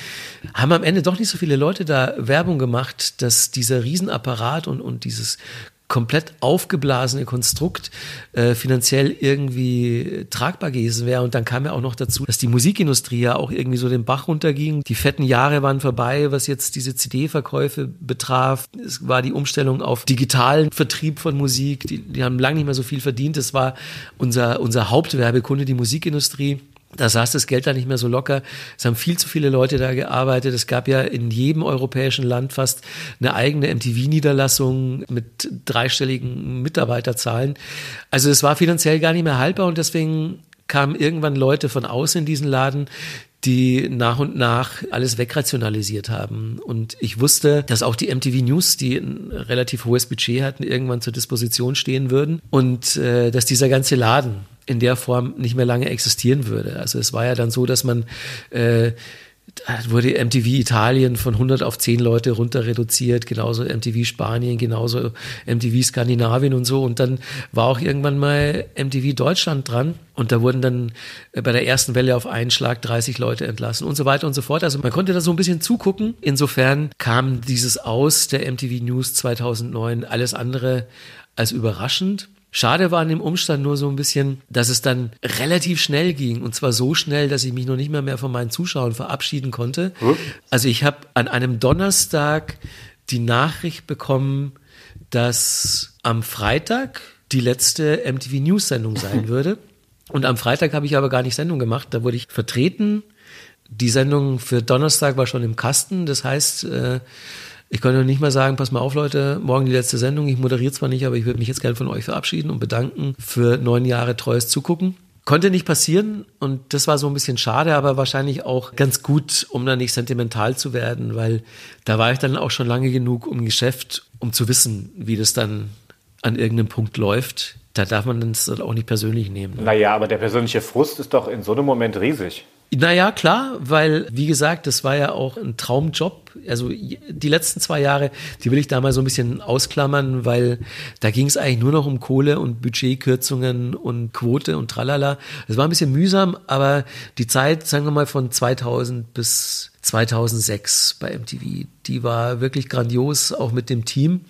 haben am Ende doch nicht so viele Leute da Werbung gemacht, dass dieser Riesenapparat und, und dieses komplett aufgeblasene Konstrukt äh, finanziell irgendwie tragbar gewesen wäre. Und dann kam ja auch noch dazu, dass die Musikindustrie ja auch irgendwie so den Bach runterging. Die fetten Jahre waren vorbei, was jetzt diese C D-Verkäufe betraf. Es war die Umstellung auf digitalen Vertrieb von Musik. Die, die haben lange nicht mehr so viel verdient. Das war unser, unser Hauptwerbekunde, die Musikindustrie. Da saß das Geld da nicht mehr so locker. Es haben viel zu viele Leute da gearbeitet. Es gab ja in jedem europäischen Land fast eine eigene M T V-Niederlassung mit dreistelligen Mitarbeiterzahlen. Also es war finanziell gar nicht mehr haltbar, und deswegen kamen irgendwann Leute von außen in diesen Laden, die nach und nach alles wegrationalisiert haben. Und ich wusste, dass auch die M T V News, die ein relativ hohes Budget hatten, irgendwann zur Disposition stehen würden, und äh, dass dieser ganze Laden in der Form nicht mehr lange existieren würde. Also es war ja dann so, dass man, äh, da wurde M T V Italien von hundert auf zehn Leute runter reduziert, genauso M T V Spanien, genauso M T V Skandinavien und so. Und dann war auch irgendwann mal M T V Deutschland dran. Und da wurden dann bei der ersten Welle auf einen Schlag dreißig Leute entlassen und so weiter und so fort. Also man konnte da so ein bisschen zugucken. Insofern kam dieses Aus der M T V News zweitausendneun alles andere als überraschend. Schade war an dem Umstand nur so ein bisschen, dass es dann relativ schnell ging. Und zwar so schnell, dass ich mich noch nicht mehr, mehr von meinen Zuschauern verabschieden konnte. Also ich habe an einem Donnerstag die Nachricht bekommen, dass am Freitag die letzte M T V News Sendung sein würde. Und am Freitag habe ich aber gar nicht Sendung gemacht. Da wurde ich vertreten. Die Sendung für Donnerstag war schon im Kasten. Das heißt, ich konnte nicht mal sagen, pass mal auf Leute, morgen die letzte Sendung, ich moderiere zwar nicht, aber ich würde mich jetzt gerne von euch verabschieden und bedanken für neun Jahre treues Zugucken. Konnte nicht passieren, und das war so ein bisschen schade, aber wahrscheinlich auch ganz gut, um da nicht sentimental zu werden, weil da war ich dann auch schon lange genug im Geschäft, um zu wissen, wie das dann an irgendeinem Punkt läuft. Da darf man es dann auch nicht persönlich nehmen. Ne? Naja, aber der persönliche Frust ist doch in so einem Moment riesig. Naja, klar, weil, wie gesagt, das war ja auch ein Traumjob. Also die letzten zwei Jahre, die will ich da mal so ein bisschen ausklammern, weil da ging es eigentlich nur noch um Kohle und Budgetkürzungen und Quote und tralala. Das war ein bisschen mühsam, aber die Zeit, sagen wir mal, von zweitausend bis zweitausendsechs bei M T V, die war wirklich grandios, auch mit dem Team.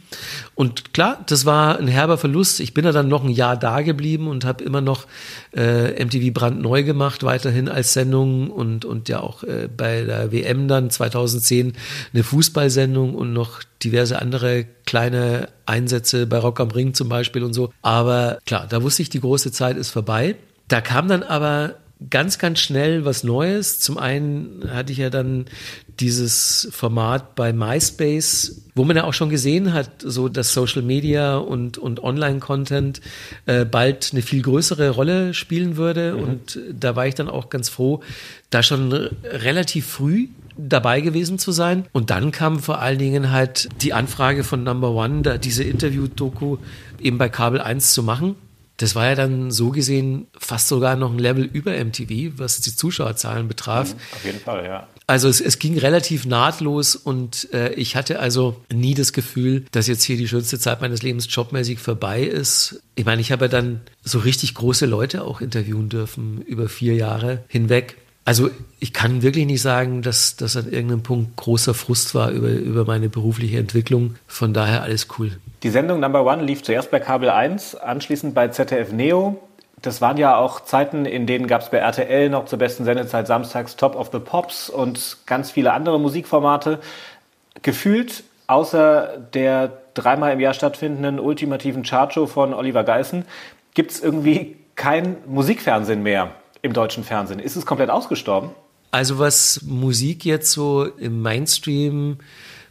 Und klar, das war ein herber Verlust. Ich bin ja dann noch ein Jahr da geblieben und habe immer noch äh, M T V brandneu gemacht, weiterhin als Sendung, und, und ja auch äh, bei der W M dann zweitausendzehn eine Fußballsendung und noch diverse andere kleine Einsätze bei Rock am Ring zum Beispiel und so. Aber klar, da wusste ich, die große Zeit ist vorbei. Da kam dann aber ganz, ganz schnell was Neues. Zum einen hatte ich ja dann dieses Format bei MySpace, wo man ja auch schon gesehen hat, so dass Social Media und, und Online-Content äh, bald eine viel größere Rolle spielen würde. Mhm. Und da war ich dann auch ganz froh, da schon r- relativ früh dabei gewesen zu sein. Und dann kam vor allen Dingen halt die Anfrage von Number One, da diese Interview-Doku eben bei Kabel eins zu machen. Das war ja dann so gesehen fast sogar noch ein Level über M T V, was die Zuschauerzahlen betraf. Auf jeden Fall, ja. Also es, es ging relativ nahtlos, und äh, ich hatte also nie das Gefühl, dass jetzt hier die schönste Zeit meines Lebens jobmäßig vorbei ist. Ich meine, ich habe ja dann so richtig große Leute auch interviewen dürfen über vier Jahre hinweg. Also ich kann wirklich nicht sagen, dass das an irgendeinem Punkt großer Frust war über, über meine berufliche Entwicklung. Von daher alles cool. Die Sendung Number One lief zuerst bei Kabel eins, anschließend bei Z D F Neo. Das waren ja auch Zeiten, in denen gab es bei R T L noch zur besten Sendezeit samstags Top of the Pops und ganz viele andere Musikformate. Gefühlt, außer der dreimal im Jahr stattfindenden ultimativen Chartshow von Oliver Geissen, gibt es irgendwie kein Musikfernsehen mehr. Im deutschen Fernsehen. Ist es komplett ausgestorben? Also was Musik jetzt so im Mainstream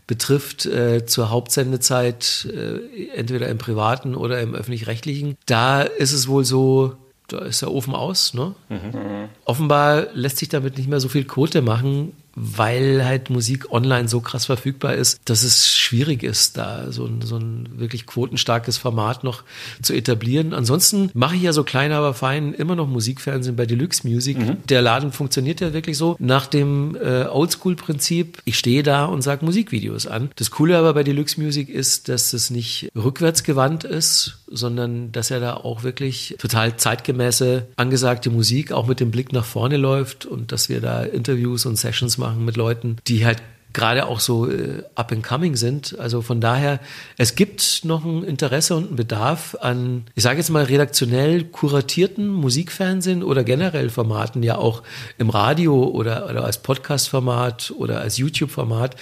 betrifft, äh, zur Hauptsendezeit, äh, entweder im Privaten oder im Öffentlich-Rechtlichen, da ist es wohl so, da ist der Ofen aus, ne? Mhm. Mhm. Offenbar lässt sich damit nicht mehr so viel Quote machen, weil halt Musik online so krass verfügbar ist, dass es schwierig ist, da so ein, so ein wirklich quotenstarkes Format noch zu etablieren. Ansonsten mache ich ja so klein, aber fein immer noch Musikfernsehen bei Deluxe Music. Mhm. Der Laden funktioniert ja wirklich so nach dem äh, Oldschool-Prinzip. Ich stehe da und sage Musikvideos an. Das Coole aber bei Deluxe Music ist, dass es nicht rückwärtsgewandt ist, sondern dass er da auch wirklich total zeitgemäße, angesagte Musik auch mit dem Blick nach vorne läuft und dass wir da Interviews und Sessions machen mit Leuten, die halt gerade auch so äh, up and coming sind. Also von daher, es gibt noch ein Interesse und einen Bedarf an, ich sage jetzt mal, redaktionell kuratierten Musikfernsehen oder generell Formaten, ja auch im Radio oder, oder als Podcast-Format oder als YouTube-Format.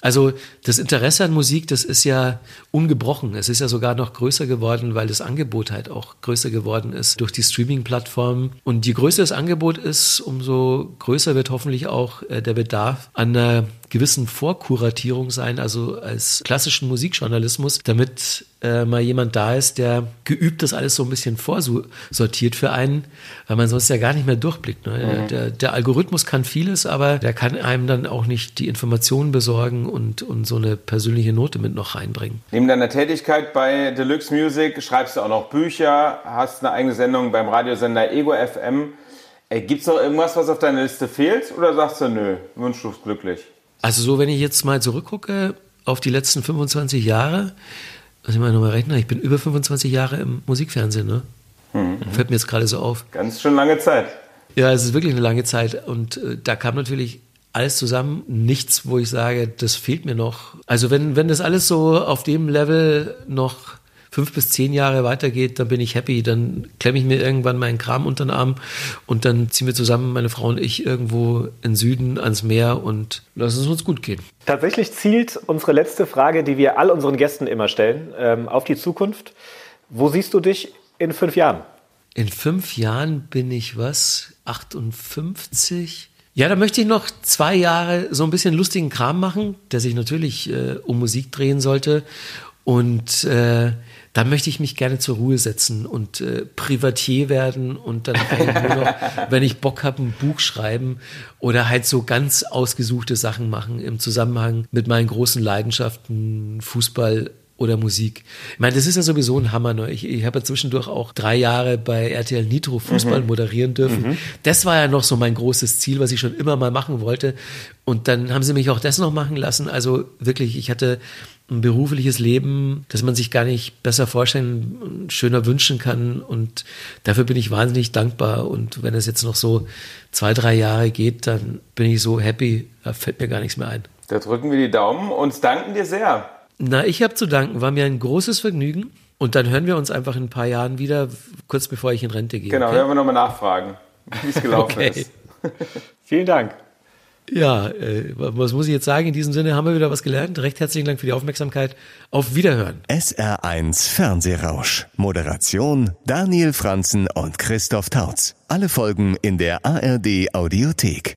Also das Interesse an Musik, das ist ja ungebrochen. Es ist ja sogar noch größer geworden, weil das Angebot halt auch größer geworden ist durch die Streaming-Plattformen. Und je größer das Angebot ist, umso größer wird hoffentlich auch der Bedarf an einer gewissen Vorkuratierung sein, also als klassischen Musikjournalismus, damit äh, mal jemand da ist, der geübt das alles so ein bisschen vorsortiert für einen, weil man sonst ja gar nicht mehr durchblickt. Ne? Mhm. Der, der Algorithmus kann vieles, aber der kann einem dann auch nicht die Informationen besorgen und, und so eine persönliche Note mit noch reinbringen. Neben deiner Tätigkeit bei Deluxe Music schreibst du auch noch Bücher, hast eine eigene Sendung beim Radiosender Ego F M. Äh, gibt's noch irgendwas, was auf deiner Liste fehlt? Oder sagst du, nö, wunschlos glücklich? Also so, wenn ich jetzt mal zurückgucke auf die letzten fünfundzwanzig Jahre, muss ich mal nochmal rechnen, ich bin über fünfundzwanzig Jahre im Musikfernsehen, ne? Mhm. Fällt mir jetzt gerade so auf. Ganz schön lange Zeit. Ja, es ist wirklich eine lange Zeit und äh, da kam natürlich alles zusammen, nichts, wo ich sage, das fehlt mir noch. Also wenn, wenn das alles so auf dem Level noch fünf bis zehn Jahre weitergeht, dann bin ich happy, dann klemme ich mir irgendwann meinen Kram unter den Arm und dann ziehen wir zusammen, meine Frau und ich, irgendwo in Süden ans Meer und lassen es uns gut gehen. Tatsächlich zielt unsere letzte Frage, die wir all unseren Gästen immer stellen, auf die Zukunft. Wo siehst du dich in fünf Jahren? In fünf Jahren bin ich was? achtundfünfzig? Ja, da möchte ich noch zwei Jahre so ein bisschen lustigen Kram machen, der sich natürlich äh, um Musik drehen sollte. Und äh, dann möchte ich mich gerne zur Ruhe setzen und äh, Privatier werden und dann nur noch, wenn ich Bock habe, ein Buch schreiben oder halt so ganz ausgesuchte Sachen machen im Zusammenhang mit meinen großen Leidenschaften, Fußball oder Musik. Ich meine, das ist ja sowieso ein Hammer. Ne? Ich, ich habe ja zwischendurch auch drei Jahre bei R T L Nitro Fußball mhm. moderieren dürfen. Mhm. Das war ja noch so mein großes Ziel, was ich schon immer mal machen wollte. Und dann haben sie mich auch das noch machen lassen. Also wirklich, ich hatte ein berufliches Leben, das man sich gar nicht besser vorstellen und schöner wünschen kann. Und dafür bin ich wahnsinnig dankbar. Und wenn es jetzt noch so zwei, drei Jahre geht, dann bin ich so happy, da fällt mir gar nichts mehr ein. Da drücken wir die Daumen und danken dir sehr. Na, ich habe zu danken. War mir ein großes Vergnügen. Und dann hören wir uns einfach in ein paar Jahren wieder, kurz bevor ich in Rente gehe. Genau, okay? Hören wir nochmal nachfragen, wie es gelaufen okay. ist. Vielen Dank. Ja, was muss ich jetzt sagen? In diesem Sinne haben wir wieder was gelernt. Recht herzlichen Dank für die Aufmerksamkeit. Auf Wiederhören. S R eins Fernsehrausch. Moderation Daniel Franzen und Christoph Tauz. Alle Folgen in der A R D Audiothek.